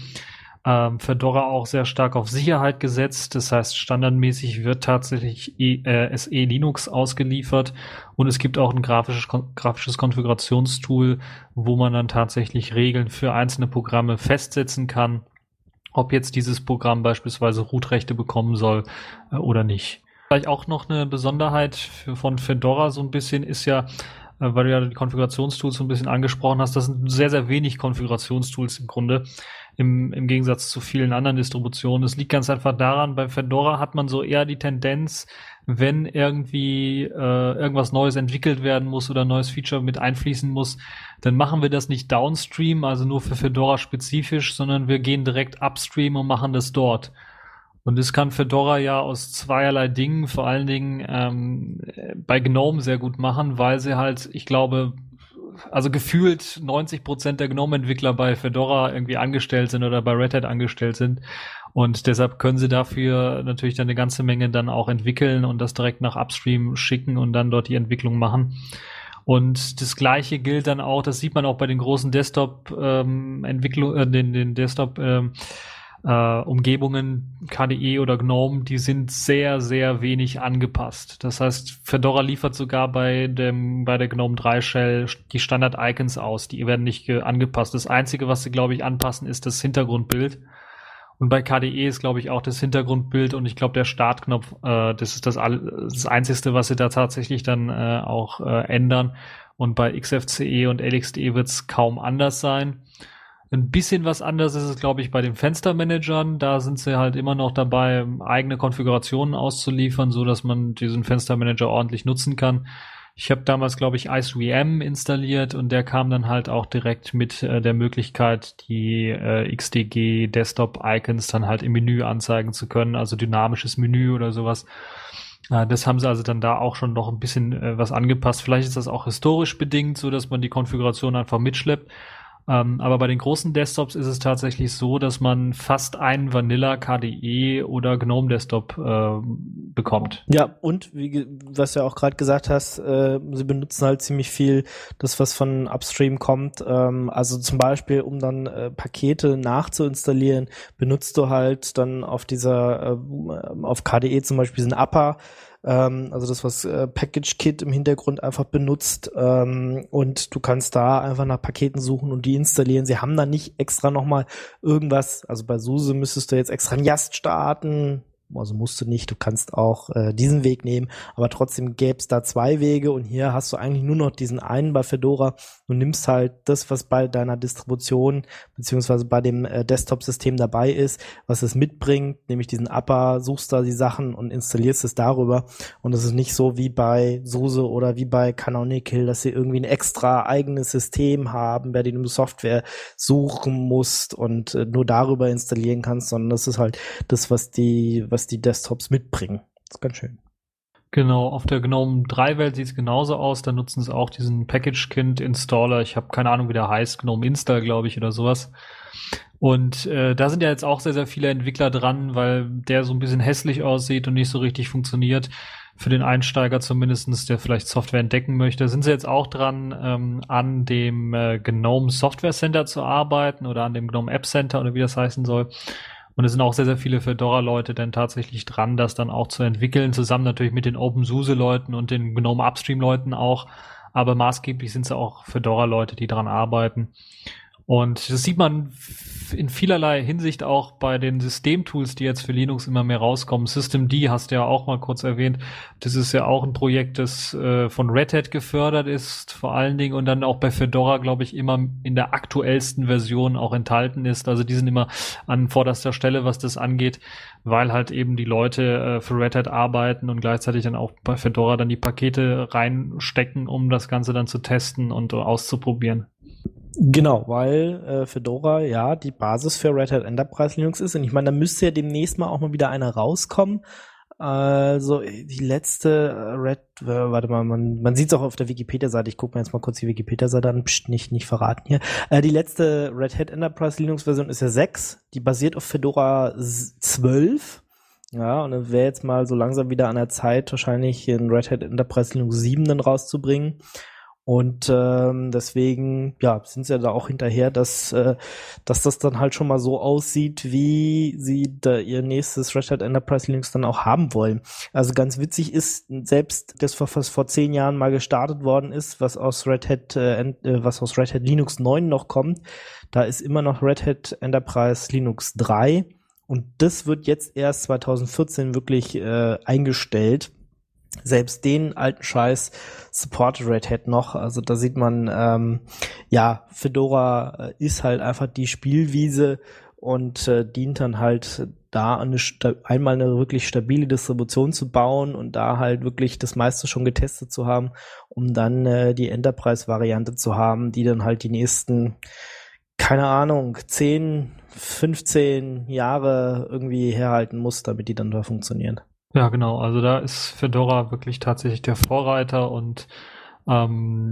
Fedora auch sehr stark auf Sicherheit gesetzt. Das heißt, standardmäßig wird tatsächlich SE Linux ausgeliefert, und es gibt auch ein grafisches Konfigurationstool, wo man dann tatsächlich Regeln für einzelne Programme festsetzen kann, ob jetzt dieses Programm beispielsweise Root-Rechte bekommen soll oder nicht. Vielleicht auch noch eine Besonderheit von Fedora so ein bisschen ist ja, weil du ja die Konfigurationstools so ein bisschen angesprochen hast, das sind sehr, sehr wenig Konfigurationstools im Grunde, im Gegensatz zu vielen anderen Distributionen. Das liegt ganz einfach daran, bei Fedora hat man so eher die Tendenz, wenn irgendwie irgendwas Neues entwickelt werden muss oder ein neues Feature mit einfließen muss, dann machen wir das nicht downstream, also nur für Fedora spezifisch, sondern wir gehen direkt upstream und machen das dort. Und das kann Fedora ja aus zweierlei Dingen, vor allen Dingen bei GNOME sehr gut machen, weil sie halt, ich glaube, also gefühlt 90% der GNOME-Entwickler bei Fedora irgendwie angestellt sind oder bei Red Hat angestellt sind. Und deshalb können sie dafür natürlich dann eine ganze Menge dann auch entwickeln und das direkt nach Upstream schicken und dann dort die Entwicklung machen. Und das Gleiche gilt dann auch, das sieht man auch bei den großen Desktop-Umgebungen, KDE oder GNOME, die sind sehr, sehr wenig angepasst. Das heißt, Fedora liefert sogar bei der GNOME 3 Shell die Standard-Icons aus. Die werden nicht angepasst. Das Einzige, was sie, glaube ich, anpassen, ist das Hintergrundbild. Und bei KDE ist, glaube ich, auch das Hintergrundbild und ich glaube, der Startknopf, das ist das Einzige, was sie da tatsächlich dann auch ändern. Und bei XFCE und LXDE wird es kaum anders sein. Ein bisschen was anders ist es, glaube ich, bei den Fenstermanagern. Da sind sie halt immer noch dabei, eigene Konfigurationen auszuliefern, so dass man diesen Fenstermanager ordentlich nutzen kann. Ich habe damals, glaube ich, IceVM installiert und der kam dann halt auch direkt mit der Möglichkeit, die XDG Desktop Icons dann halt im Menü anzeigen zu können, also dynamisches Menü oder sowas. Das haben sie also dann da auch schon noch ein bisschen was angepasst. Vielleicht ist das auch historisch bedingt, so dass man die Konfiguration einfach mitschleppt. Aber bei den großen Desktops ist es tatsächlich so, dass man fast einen Vanilla KDE oder GNOME Desktop bekommt. Ja, und wie was du ja auch gerade gesagt hast, sie benutzen halt ziemlich viel das, was von Upstream kommt. Also zum Beispiel, um dann Pakete nachzuinstallieren, benutzt du halt dann auf dieser auf KDE zum Beispiel diesen Apper. Also das, was Package-Kit im Hintergrund einfach benutzt, und du kannst da einfach nach Paketen suchen und die installieren. Sie haben da nicht extra nochmal irgendwas, also bei SUSE müsstest du jetzt extra ein Yast starten, also musst du nicht, du kannst auch diesen Weg nehmen, aber trotzdem gäbe es da zwei Wege und hier hast du eigentlich nur noch diesen einen bei Fedora. Du nimmst halt das, was bei deiner Distribution beziehungsweise bei dem Desktop-System dabei ist, was es mitbringt, nämlich diesen Upper, suchst da die Sachen und installierst es darüber, und es ist nicht so wie bei SUSE oder wie bei Canonical, dass sie irgendwie ein extra eigenes System haben, bei dem du Software suchen musst und nur darüber installieren kannst, sondern das ist halt das, was die Desktops mitbringen. Das ist ganz schön. Genau, auf der GNOME 3-Welt sieht es genauso aus. Da nutzen sie auch diesen Package-Kind-Installer. Ich habe keine Ahnung, wie der heißt. GNOME Install, glaube ich, oder sowas. Und da sind ja jetzt auch sehr, sehr viele Entwickler dran, weil der so ein bisschen hässlich aussieht und nicht so richtig funktioniert. Für den Einsteiger zumindestens, der vielleicht Software entdecken möchte. Sind sie jetzt auch dran, an dem GNOME Software Center zu arbeiten oder an dem GNOME App Center oder wie das heißen soll. Und es sind auch sehr, sehr viele Fedora-Leute dann tatsächlich dran, das dann auch zu entwickeln, zusammen natürlich mit den OpenSUSE-Leuten und den GNOME-Upstream-Leuten auch. Aber maßgeblich sind es auch Fedora-Leute, die dran arbeiten. Und das sieht man in vielerlei Hinsicht auch bei den Systemtools, die jetzt für Linux immer mehr rauskommen. Systemd hast du ja auch mal kurz erwähnt. Das ist ja auch ein Projekt, das von Red Hat gefördert ist, vor allen Dingen. Und dann auch bei Fedora, glaube ich, immer in der aktuellsten Version auch enthalten ist. Also die sind immer an vorderster Stelle, was das angeht, weil halt eben die Leute für Red Hat arbeiten und gleichzeitig dann auch bei Fedora dann die Pakete reinstecken, um das Ganze dann zu testen und auszuprobieren. Genau, weil Fedora ja die Basis für Red Hat Enterprise Linux ist. Und ich meine, da müsste ja demnächst mal auch mal wieder einer rauskommen. Also die letzte man sieht es auch auf der Wikipedia-Seite. Ich gucke mir jetzt mal kurz die Wikipedia-Seite an. Psst, nicht verraten hier. Die letzte Red Hat Enterprise Linux-Version ist ja 6. Die basiert auf Fedora 12. Ja, und dann wäre jetzt mal so langsam wieder an der Zeit, wahrscheinlich in Red Hat Enterprise Linux 7 dann rauszubringen. Und deswegen ja, sind sie ja da auch hinterher, dass das dann halt schon mal so aussieht, wie sie da ihr nächstes Red Hat Enterprise Linux dann auch haben wollen. Also ganz witzig ist, selbst das, was vor 10 Jahren mal gestartet worden ist, was aus Red Hat Linux 9 noch kommt, da ist immer noch Red Hat Enterprise Linux 3. Und das wird jetzt erst 2014 wirklich eingestellt. Selbst den alten Scheiß supportet Red Hat noch. Also da sieht man, ja, Fedora ist halt einfach die Spielwiese und dient dann halt da einmal eine wirklich stabile Distribution zu bauen und da halt wirklich das meiste schon getestet zu haben, um dann die Enterprise-Variante zu haben, die dann halt die nächsten, keine Ahnung, 10, 15 Jahre irgendwie herhalten muss, damit die dann da funktionieren. Ja, genau. Also da ist Fedora wirklich tatsächlich der Vorreiter und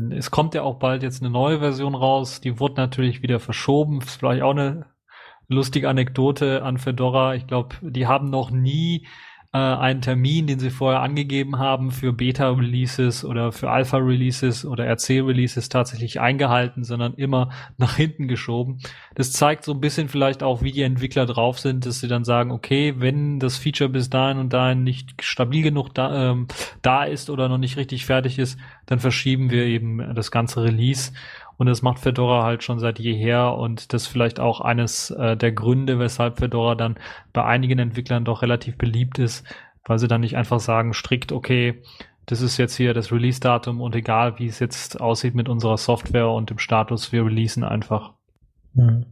es kommt ja auch bald jetzt eine neue Version raus. Die wurde natürlich wieder verschoben. Ist vielleicht auch eine lustige Anekdote an Fedora. Ich glaube, die haben noch nie einen Termin, den sie vorher angegeben haben, für Beta-Releases oder für Alpha-Releases oder RC-Releases tatsächlich eingehalten, sondern immer nach hinten geschoben. Das zeigt so ein bisschen vielleicht auch, wie die Entwickler drauf sind, dass sie dann sagen, okay, wenn das Feature bis dahin und dahin nicht stabil genug da ist oder noch nicht richtig fertig ist, dann verschieben wir eben das ganze Release. Und das macht Fedora halt schon seit jeher und das ist vielleicht auch eines der Gründe, weshalb Fedora dann bei einigen Entwicklern doch relativ beliebt ist, weil sie dann nicht einfach sagen, strikt, okay, das ist jetzt hier das Release-Datum und egal, wie es jetzt aussieht mit unserer Software und dem Status, wir releasen einfach. Mhm.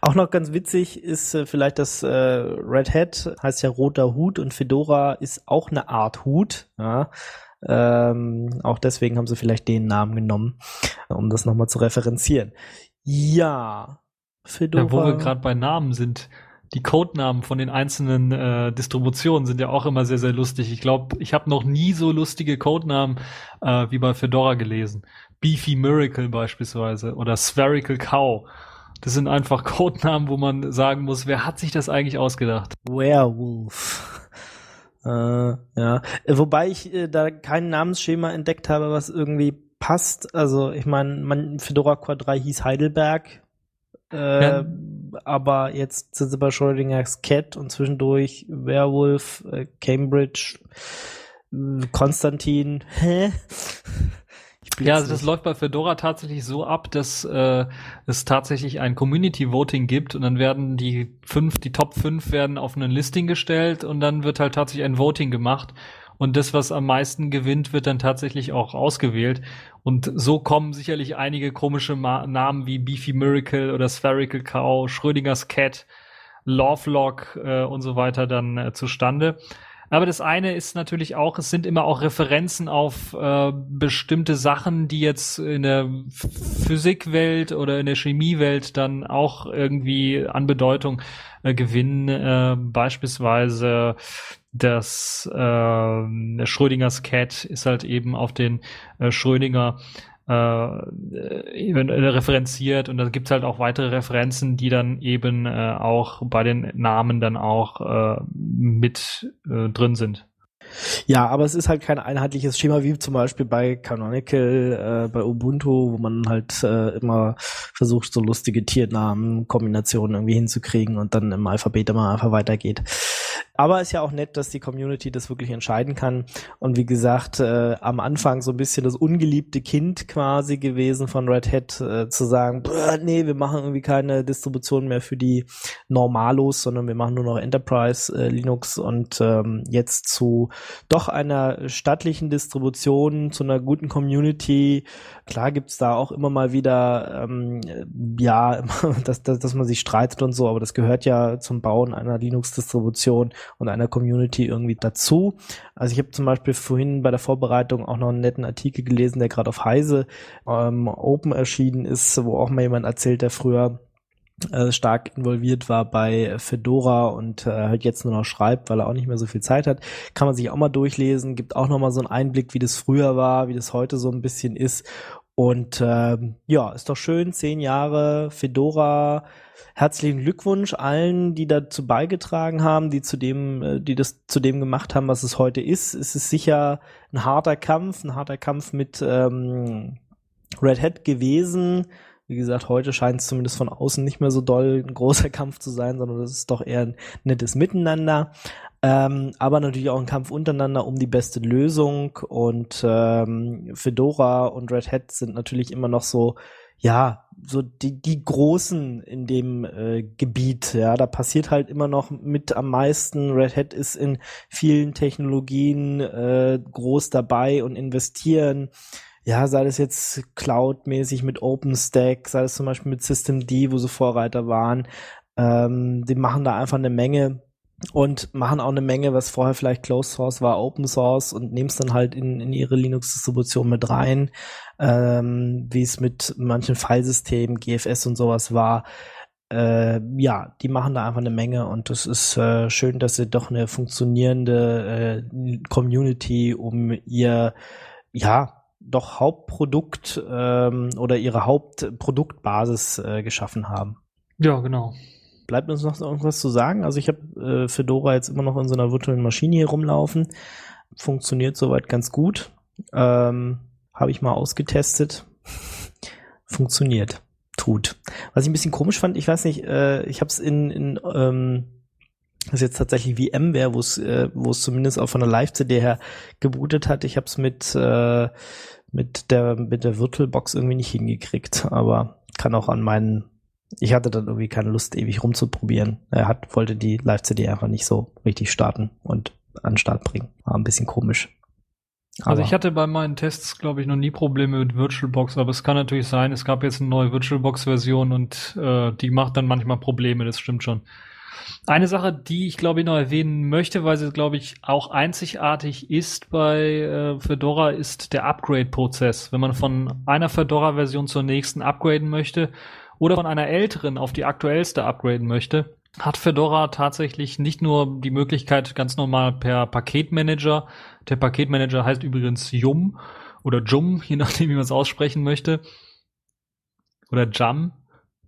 Auch noch ganz witzig ist vielleicht, dass Red Hat heißt ja roter Hut und Fedora ist auch eine Art Hut, ja. Auch deswegen haben sie vielleicht den Namen genommen, um das nochmal zu referenzieren. Ja, Fedora. Ja, wo wir gerade bei Namen sind, die Codenamen von den einzelnen Distributionen sind ja auch immer sehr, sehr lustig. Ich glaube, ich habe noch nie so lustige Codenamen wie bei Fedora gelesen. Beefy Miracle beispielsweise oder Spherical Cow. Das sind einfach Codenamen, wo man sagen muss, wer hat sich das eigentlich ausgedacht? Werewolf. Ja. Wobei ich da kein Namensschema entdeckt habe, was irgendwie passt. Also ich meine, Fedora Core 3 hieß Heidelberg. Ja. Aber jetzt sind sie bei Schrödingers Cat und zwischendurch Werewolf, Cambridge, Konstantin. Hä? Ja, also das läuft bei Fedora tatsächlich so ab, dass es tatsächlich ein Community Voting gibt und dann werden die Top 5 werden auf einen Listing gestellt und dann wird halt tatsächlich ein Voting gemacht und das, was am meisten gewinnt, wird dann tatsächlich auch ausgewählt und so kommen sicherlich einige komische Namen wie Beefy Miracle oder Spherical Cow, Schrödingers Cat, Lovelock und so weiter dann zustande. Aber das eine ist natürlich auch, es sind immer auch Referenzen auf bestimmte Sachen, die jetzt in der Physikwelt oder in der Chemiewelt dann auch irgendwie an Bedeutung gewinnen. Beispielsweise das Schrödingers Cat ist halt eben auf den Schrödinger referenziert und da gibt's halt auch weitere Referenzen, die dann eben auch bei den Namen dann auch mit drin sind. Ja, aber es ist halt kein einheitliches Schema, wie zum Beispiel bei Canonical, bei Ubuntu, wo man halt immer versucht, so lustige Tiernamen-Kombinationen irgendwie hinzukriegen und dann im Alphabet immer einfach weitergeht. Aber ist ja auch nett, dass die Community das wirklich entscheiden kann. Und wie gesagt, am Anfang so ein bisschen das ungeliebte Kind quasi gewesen von Red Hat, zu sagen, nee, wir machen irgendwie keine Distribution mehr für die Normalos, sondern wir machen nur noch Enterprise Linux und jetzt zu doch einer stattlichen Distribution, zu einer guten Community. Klar gibt's da auch immer mal wieder, ja, dass man sich streitet und so, aber das gehört ja zum Bauen einer Linux-Distribution und einer Community irgendwie dazu. Also ich habe zum Beispiel vorhin bei der Vorbereitung auch noch einen netten Artikel gelesen, der gerade auf Heise Open erschienen ist, wo auch mal jemand erzählt, der früher stark involviert war bei Fedora und jetzt nur noch schreibt, weil er auch nicht mehr so viel Zeit hat. Kann man sich auch mal durchlesen, gibt auch noch mal so einen Einblick, wie das früher war, wie das heute so ein bisschen ist. Und ja, ist doch schön, 10 Jahre Fedora. Herzlichen Glückwunsch allen, die dazu beigetragen haben, die das zu dem gemacht haben, was es heute ist. Es ist sicher ein harter Kampf mit Red Hat gewesen. Wie gesagt, heute scheint es zumindest von außen nicht mehr so doll ein großer Kampf zu sein, sondern das ist doch eher ein nettes Miteinander. Aber natürlich auch ein Kampf untereinander um die beste Lösung. Und Fedora und Red Hat sind natürlich immer noch so, ja, so die Großen in dem Gebiet, ja, da passiert halt immer noch mit am meisten. Red Hat ist in vielen Technologien groß dabei und investieren. Ja, sei das jetzt cloudmäßig mit OpenStack, sei das zum Beispiel mit Systemd, wo sie Vorreiter waren. Die machen da einfach eine Menge und machen auch eine Menge, was vorher vielleicht Closed Source war, Open Source und nehmen es dann halt in ihre Linux-Distribution mit rein, wie es mit manchen Filesystemen, GFS und sowas war. Ja, die machen da einfach eine Menge und es ist schön, dass sie doch eine funktionierende Community um ihr, ja, doch Hauptprodukt oder ihre Hauptproduktbasis geschaffen haben. Ja, genau. Bleibt uns noch irgendwas zu sagen? Also ich habe Fedora jetzt immer noch in so einer virtuellen Maschine hier rumlaufen. Funktioniert soweit ganz gut. Habe ich mal ausgetestet. Funktioniert. Tut. Was ich ein bisschen komisch fand, ich weiß nicht, ich habe es das ist jetzt tatsächlich wie VMware, wo es zumindest auch von der Live-CD her gebootet hat. Ich habe es mit der VirtualBox irgendwie nicht hingekriegt, aber kann auch an meinen. Ich hatte dann irgendwie keine Lust, ewig rumzuprobieren. Wollte die Live-CD einfach nicht so richtig starten und an den Start bringen. War ein bisschen komisch. Also ich hatte bei meinen Tests, glaube ich, noch nie Probleme mit VirtualBox, aber es kann natürlich sein, es gab jetzt eine neue VirtualBox-Version und die macht dann manchmal Probleme, das stimmt schon. Eine Sache, die ich, glaube ich, noch erwähnen möchte, weil sie, glaube ich, auch einzigartig ist bei Fedora, ist der Upgrade-Prozess. Wenn man von einer Fedora-Version zur nächsten upgraden möchte oder von einer älteren auf die aktuellste upgraden möchte, hat Fedora tatsächlich nicht nur die Möglichkeit, ganz normal per Paketmanager, der Paketmanager heißt übrigens Yum oder Jum, je nachdem, wie man es aussprechen möchte, oder Jum.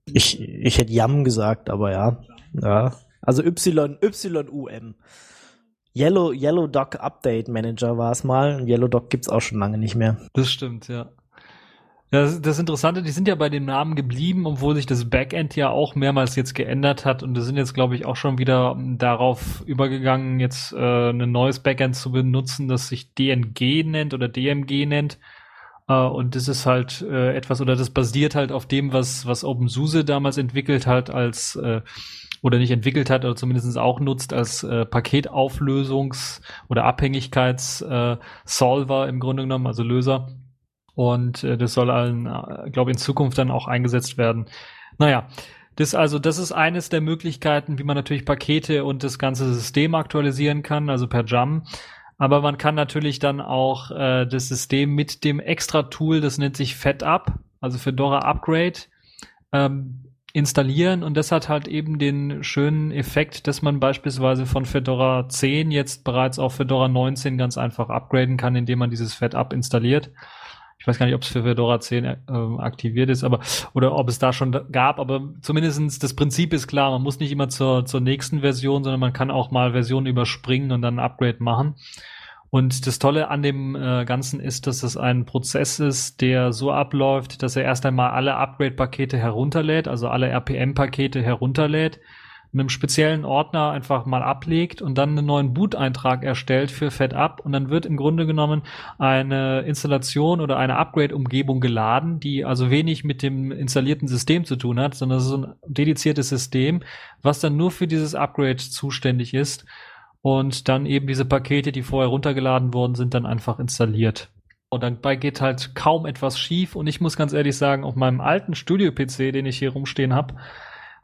Ich hätte Yum gesagt, aber ja. Also YUM. Yellow Dock Update Manager war es mal. Und Yellow Dock gibt's auch schon lange nicht mehr. Das stimmt, ja. Das Interessante, die sind ja bei dem Namen geblieben, obwohl sich das Backend ja auch mehrmals jetzt geändert hat. Und wir sind jetzt, glaube ich, auch schon wieder darauf übergegangen, jetzt ein neues Backend zu benutzen, das sich DNG nennt oder DMG nennt. Und das ist halt etwas, oder das basiert halt auf dem, was OpenSUSE damals entwickelt hat als, oder nicht entwickelt hat, oder zumindest auch nutzt als Paketauflösungs- oder Abhängigkeits-Solver im Grunde genommen, also Löser. Und das soll allen, glaube ich, in Zukunft dann auch eingesetzt werden. Naja, das ist eines der Möglichkeiten, wie man natürlich Pakete und das ganze System aktualisieren kann, also per Jam. Aber man kann natürlich dann auch das System mit dem Extra-Tool, das nennt sich FedUp, also Fedora Upgrade, installieren. Und das hat halt eben den schönen Effekt, dass man beispielsweise von Fedora 10 jetzt bereits auf Fedora 19 ganz einfach upgraden kann, indem man dieses FedUp installiert. Ich weiß gar nicht, ob es für Fedora 10 aktiviert ist, oder ob es da schon gab, aber zumindest das Prinzip ist klar, man muss nicht immer zur nächsten Version, sondern man kann auch mal Versionen überspringen und dann ein Upgrade machen. Und das Tolle an dem Ganzen ist, dass das ein Prozess ist, der so abläuft, dass er erst einmal alle Upgrade-Pakete herunterlädt, also alle RPM-Pakete herunterlädt, in einem speziellen Ordner einfach mal ablegt und dann einen neuen Boot-Eintrag erstellt für FedUp, und dann wird im Grunde genommen eine Installation oder eine Upgrade-Umgebung geladen, die also wenig mit dem installierten System zu tun hat, sondern es ist ein dediziertes System, was dann nur für dieses Upgrade zuständig ist und dann eben diese Pakete, die vorher runtergeladen worden sind, dann einfach installiert. Und dabei geht halt kaum etwas schief, und ich muss ganz ehrlich sagen, auf meinem alten Studio-PC, den ich hier rumstehen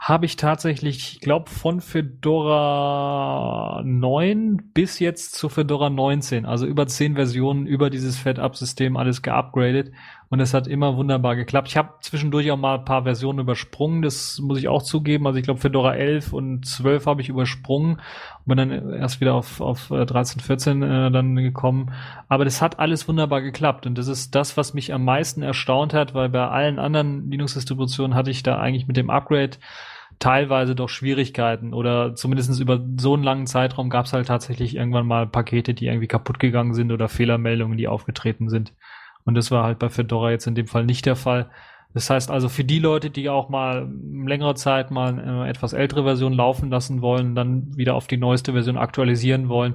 habe ich tatsächlich, ich glaube, von Fedora 9 bis jetzt zu Fedora 19, also über 10 Versionen über dieses FedUp-System alles geupgradet, und es hat immer wunderbar geklappt. Ich habe zwischendurch auch mal ein paar Versionen übersprungen, das muss ich auch zugeben, also ich glaube Fedora 11 und 12 habe ich übersprungen und bin dann erst wieder auf 13, 14 dann gekommen, aber das hat alles wunderbar geklappt, und das ist das, was mich am meisten erstaunt hat, weil bei allen anderen Linux-Distributionen hatte ich da eigentlich mit dem Upgrade teilweise doch Schwierigkeiten, oder zumindest über so einen langen Zeitraum gab es halt tatsächlich irgendwann mal Pakete, die irgendwie kaputt gegangen sind oder Fehlermeldungen, die aufgetreten sind. Und das war halt bei Fedora jetzt in dem Fall nicht der Fall. Das heißt also, für die Leute, die auch mal längere Zeit mal eine etwas ältere Version laufen lassen wollen, dann wieder auf die neueste Version aktualisieren wollen,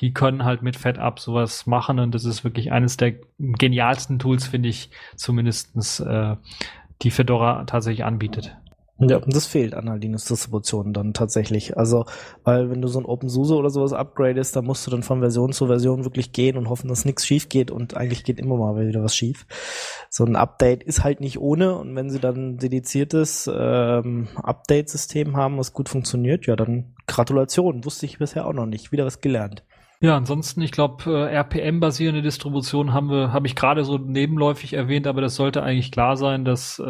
die können halt mit FedUp sowas machen, und das ist wirklich eines der genialsten Tools, finde ich, zumindestens, die Fedora tatsächlich anbietet. Ja, das fehlt an der Linux-Distribution dann tatsächlich. Also, weil wenn du so ein OpenSUSE oder sowas upgradest, dann musst du dann von Version zu Version wirklich gehen und hoffen, dass nichts schief geht, und eigentlich geht immer mal wieder was schief. So ein Update ist halt nicht ohne, und wenn sie dann ein dediziertes Update-System haben, was gut funktioniert, ja, dann Gratulation, wusste ich bisher auch noch nicht, wieder was gelernt. Ja, ansonsten, ich glaube, RPM-basierende Distributionen habe ich gerade so nebenläufig erwähnt, aber das sollte eigentlich klar sein, dass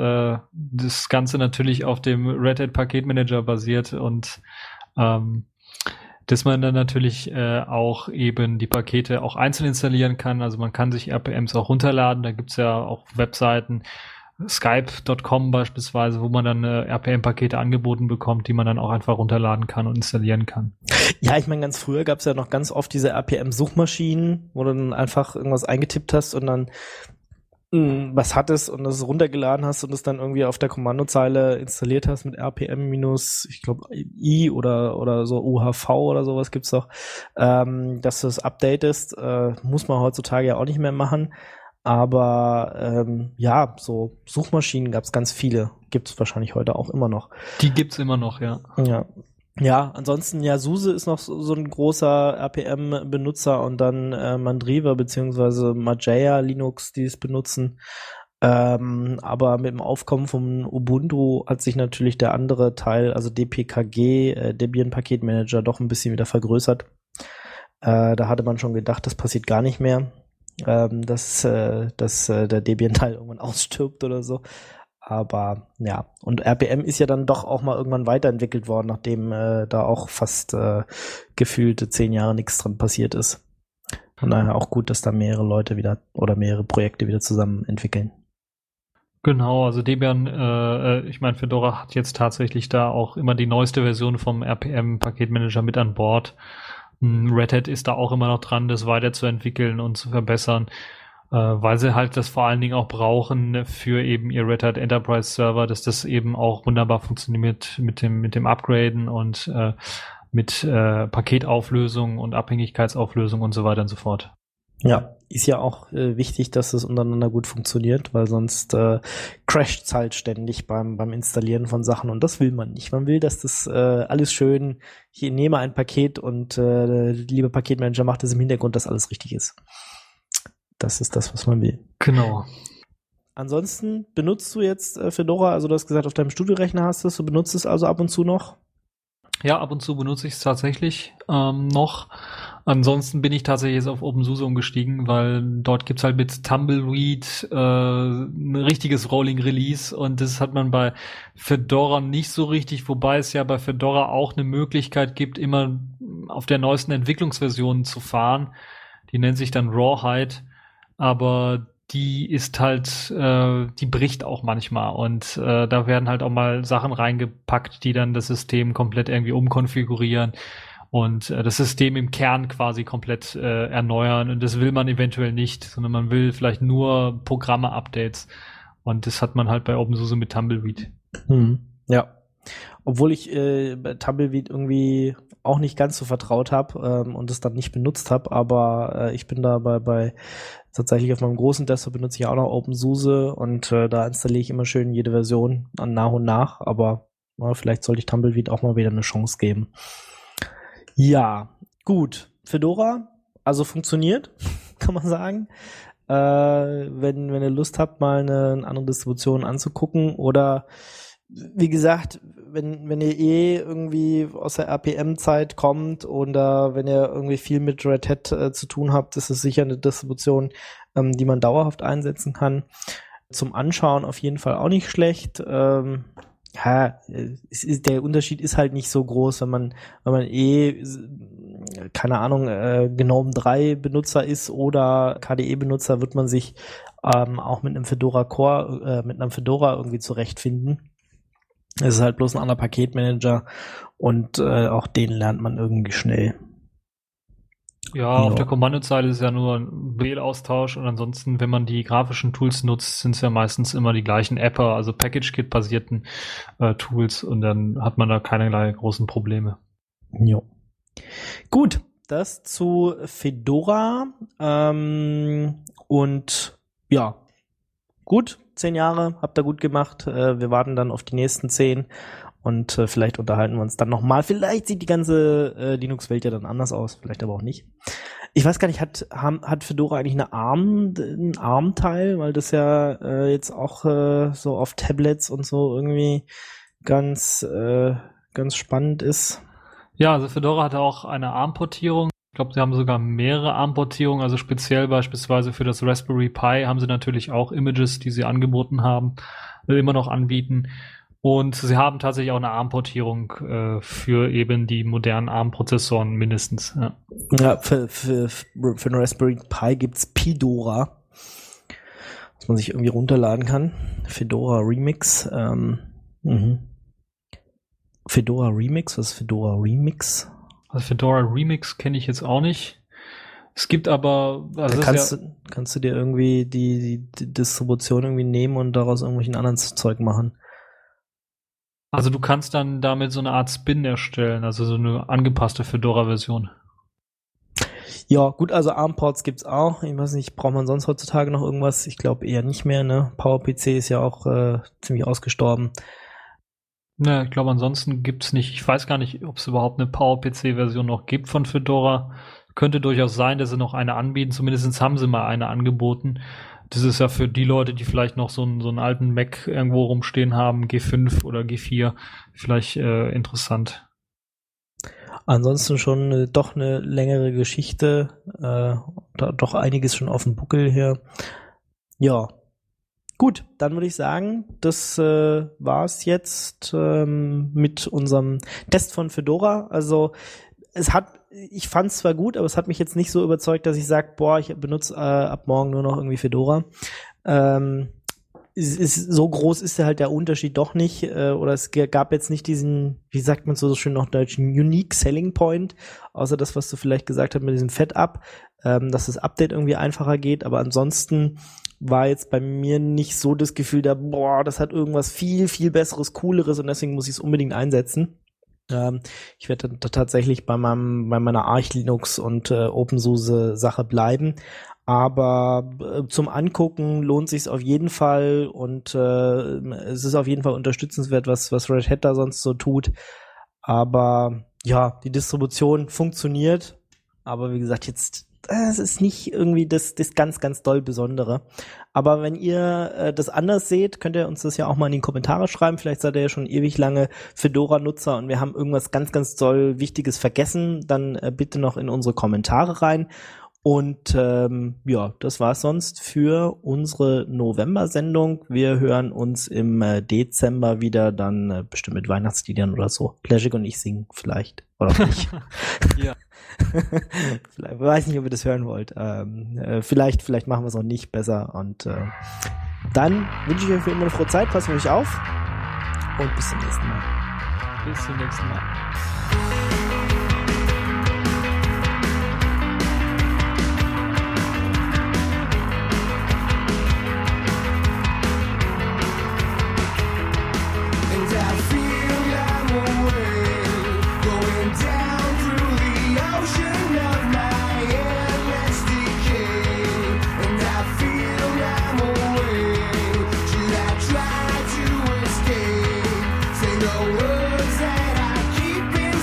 das Ganze natürlich auf dem Red Hat Paketmanager basiert, und dass man dann natürlich auch eben die Pakete auch einzeln installieren kann. Also man kann sich RPMs auch runterladen, da gibt's ja auch Webseiten, Skype.com beispielsweise, wo man dann RPM-Pakete angeboten bekommt, die man dann auch einfach runterladen kann und installieren kann. Ja, ich meine, ganz früher gab es ja noch ganz oft diese RPM-Suchmaschinen, wo du dann einfach irgendwas eingetippt hast und dann was hattest und das runtergeladen hast und es dann irgendwie auf der Kommandozeile installiert hast mit RPM- ich glaube I oder so UHV oder sowas gibt's doch, dass du es updatest, muss man heutzutage ja auch nicht mehr machen. Aber ja, so Suchmaschinen gab es ganz viele. Gibt es wahrscheinlich heute auch immer noch. Die gibt es immer noch, ja. Ja, ansonsten, ja, SUSE ist noch so ein großer RPM-Benutzer, und dann Mandriva bzw. Mageia Linux, die es benutzen. Aber mit dem Aufkommen von Ubuntu hat sich natürlich der andere Teil, also DPKG, Debian Paketmanager, doch ein bisschen wieder vergrößert. Da hatte man schon gedacht, das passiert gar nicht mehr. Dass der Debian-Teil irgendwann ausstirbt oder so. Aber ja, und RPM ist ja dann doch auch mal irgendwann weiterentwickelt worden, nachdem da auch fast gefühlte 10 Jahre nichts dran passiert ist. Von daher auch gut, dass da mehrere Leute wieder oder mehrere Projekte wieder zusammen entwickeln. Genau, also Debian, ich meine, Fedora hat jetzt tatsächlich da auch immer die neueste Version vom RPM-Paketmanager mit an Bord. Red Hat ist da auch immer noch dran, das weiterzuentwickeln und zu verbessern, weil sie halt das vor allen Dingen auch brauchen für eben ihr Red Hat Enterprise Server, dass das eben auch wunderbar funktioniert mit dem Upgraden und mit Paketauflösung und Abhängigkeitsauflösung und so weiter und so fort. Ja, ist ja auch wichtig, dass es untereinander gut funktioniert, weil sonst crasht es halt ständig beim Installieren von Sachen und das will man nicht. Man will, dass das alles schön, ich nehme ein Paket und lieber Paketmanager macht es im Hintergrund, dass alles richtig ist. Das ist das, was man will. Genau. Ansonsten benutzt du jetzt Fedora, also du hast gesagt, auf deinem Studiorechner hast du es, du benutzt es also ab und zu noch? Ja, ab und zu benutze ich es tatsächlich noch. Ansonsten bin ich tatsächlich jetzt auf OpenSUSE umgestiegen, weil dort gibt's halt mit Tumbleweed ein richtiges Rolling Release und das hat man bei Fedora nicht so richtig, wobei es ja bei Fedora auch eine Möglichkeit gibt, immer auf der neuesten Entwicklungsversion zu fahren. Die nennt sich dann Rawhide, aber die ist halt, die bricht auch manchmal und da werden halt auch mal Sachen reingepackt, die dann das System komplett irgendwie umkonfigurieren und das System im Kern quasi komplett erneuern und das will man eventuell nicht, sondern man will vielleicht nur Programme-Updates und das hat man halt bei OpenSUSE mit Tumbleweed. Hm. Ja, obwohl ich bei Tumbleweed irgendwie auch nicht ganz so vertraut habe und es dann nicht benutzt habe, aber ich bin da bei tatsächlich auf meinem großen Desktop benutze ich auch noch OpenSUSE und da installiere ich immer schön jede Version nach und nach, aber vielleicht sollte ich Tumbleweed auch mal wieder eine Chance geben. Ja, gut. Fedora, also funktioniert, kann man sagen. Wenn ihr Lust habt, mal eine andere Distribution anzugucken oder wie gesagt, wenn ihr irgendwie aus der RPM-Zeit kommt oder wenn ihr irgendwie viel mit Red Hat zu tun habt, ist es sicher eine Distribution, die man dauerhaft einsetzen kann. Zum Anschauen auf jeden Fall auch nicht schlecht. Ja, der Unterschied ist halt nicht so groß, wenn man keine Ahnung, GNOME 3 Benutzer ist oder KDE Benutzer, wird man sich auch mit einem Fedora Core, mit einem Fedora irgendwie zurechtfinden. Es ist halt bloß ein anderer Paketmanager und auch den lernt man irgendwie schnell. Ja, auf der Kommandozeile ist ja nur ein Befehlaustausch und ansonsten, wenn man die grafischen Tools nutzt, sind es ja meistens immer die gleichen Apper, also Package-Kit-basierten Tools und dann hat man da keinerlei großen Probleme. Jo. Gut, das zu Fedora und ja, gut. 10 Jahre, habt ihr gut gemacht. Wir warten dann auf die nächsten 10 und vielleicht unterhalten wir uns dann nochmal. Vielleicht sieht die ganze Linux-Welt ja dann anders aus, vielleicht aber auch nicht. Ich weiß gar nicht, hat Fedora eigentlich einen ARM-Teil, weil das ja jetzt auch so auf Tablets und so irgendwie ganz spannend ist. Ja, also Fedora hatte auch eine ARM-Portierung. Ich glaube, sie haben sogar mehrere ARM-Portierungen, also speziell beispielsweise für das Raspberry Pi haben sie natürlich auch Images, die sie angeboten haben, immer noch anbieten. Und sie haben tatsächlich auch eine ARM-Portierung für eben die modernen ARM-Prozessoren mindestens. Ja, für den Raspberry Pi gibt es Pidora, was man sich irgendwie runterladen kann. Fedora Remix. Fedora Remix, was ist Fedora Remix? Also Fedora Remix kenne ich jetzt auch nicht. Es gibt aber... Also kannst du dir irgendwie die Distribution irgendwie nehmen und daraus irgendwelchen anderen Zeug machen? Also du kannst dann damit so eine Art Spin erstellen, also so eine angepasste Fedora-Version. Ja, gut, also ARM-Ports gibt's auch. Ich weiß nicht, braucht man sonst heutzutage noch irgendwas? Ich glaube eher nicht mehr, ne? PowerPC ist ja auch ziemlich ausgestorben. Ne, ich glaube, ansonsten gibt's nicht. Ich weiß gar nicht, ob es überhaupt eine PowerPC-Version noch gibt von Fedora. Könnte durchaus sein, dass sie noch eine anbieten. Zumindest haben sie mal eine angeboten. Das ist ja für die Leute, die vielleicht noch so einen alten Mac irgendwo rumstehen haben, G5 oder G4, vielleicht interessant. Ansonsten schon doch eine längere Geschichte. Da doch einiges schon auf dem Buckel hier. Ja. Gut, dann würde ich sagen, das war's jetzt mit unserem Test von Fedora. Also ich fand es zwar gut, aber es hat mich jetzt nicht so überzeugt, dass ich sage, boah, ich benutze ab morgen nur noch irgendwie Fedora. So groß ist ja halt der Unterschied doch nicht, oder es gab jetzt nicht diesen, wie sagt man so schön noch deutsch, Unique Selling Point, außer das, was du vielleicht gesagt hast mit diesem FedUp, dass das Update irgendwie einfacher geht, aber ansonsten war jetzt bei mir nicht so das Gefühl da, boah, das hat irgendwas viel, viel Besseres, Cooleres und deswegen muss ich es unbedingt einsetzen. Ich werde tatsächlich bei meiner Arch Linux und OpenSUSE Sache bleiben. Aber zum Angucken lohnt sich es auf jeden Fall und es ist auf jeden Fall unterstützenswert, was Red Hat da sonst so tut. Aber ja, die Distribution funktioniert. Aber wie gesagt, jetzt es ist nicht irgendwie das ganz, ganz doll Besondere. Aber wenn ihr das anders seht, könnt ihr uns das ja auch mal in die Kommentare schreiben. Vielleicht seid ihr ja schon ewig lange Fedora-Nutzer und wir haben irgendwas ganz, ganz doll Wichtiges vergessen. Dann bitte noch in unsere Kommentare rein. Und ja, das war's sonst für unsere November-Sendung. Wir hören uns im Dezember wieder, dann bestimmt mit Weihnachtsliedern oder so. Plashik und ich singen vielleicht, oder auch nicht. Ja. Vielleicht, weiß nicht, ob ihr das hören wollt. Vielleicht machen wir es auch nicht besser. Und dann wünsche ich euch für immer eine frohe Zeit. Passt auf euch auf und bis zum nächsten Mal. Bis zum nächsten Mal. Words that I keep in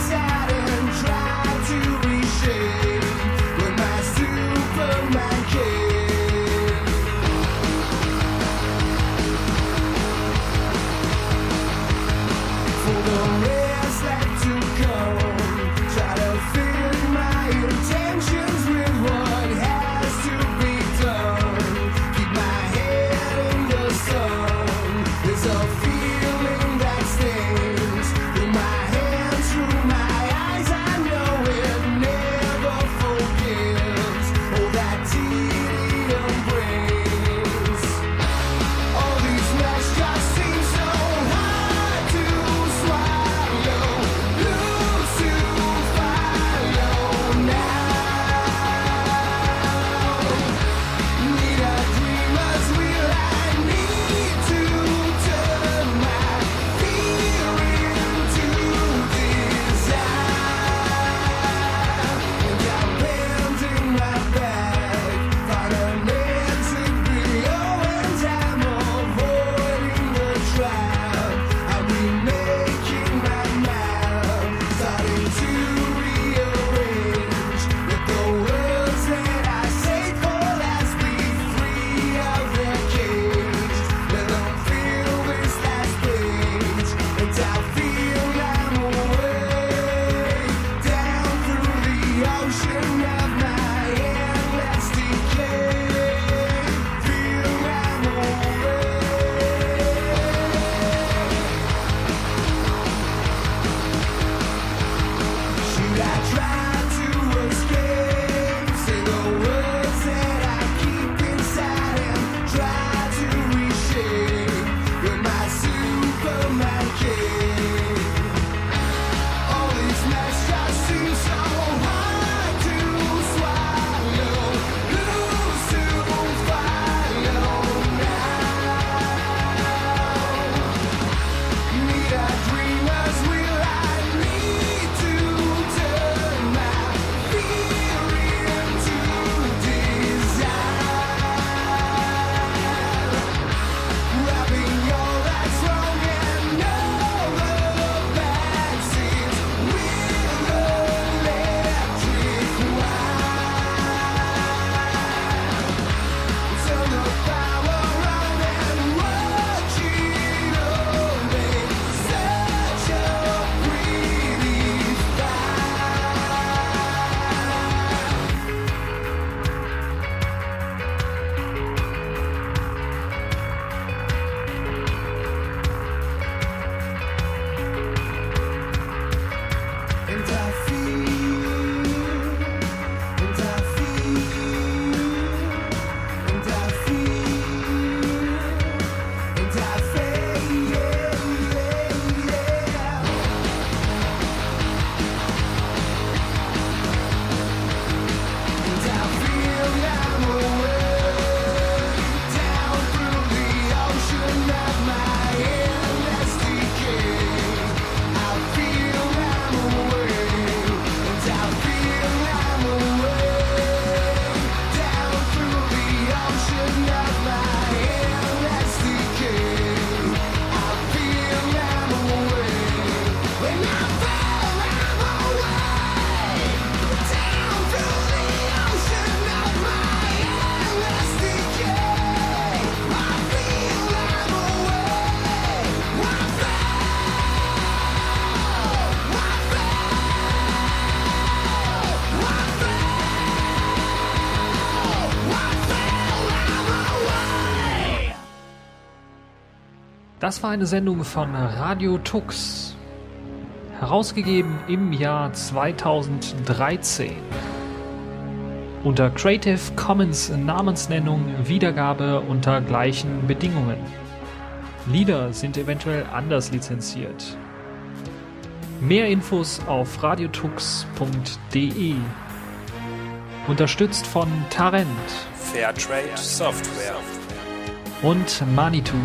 Das war eine Sendung von Radio Tux, herausgegeben im Jahr 2013. Unter Creative Commons Namensnennung, Wiedergabe unter gleichen Bedingungen. Lieder sind eventuell anders lizenziert. Mehr Infos auf radiotux.de. Unterstützt von Tarent, Fairtrade Software und Manitou.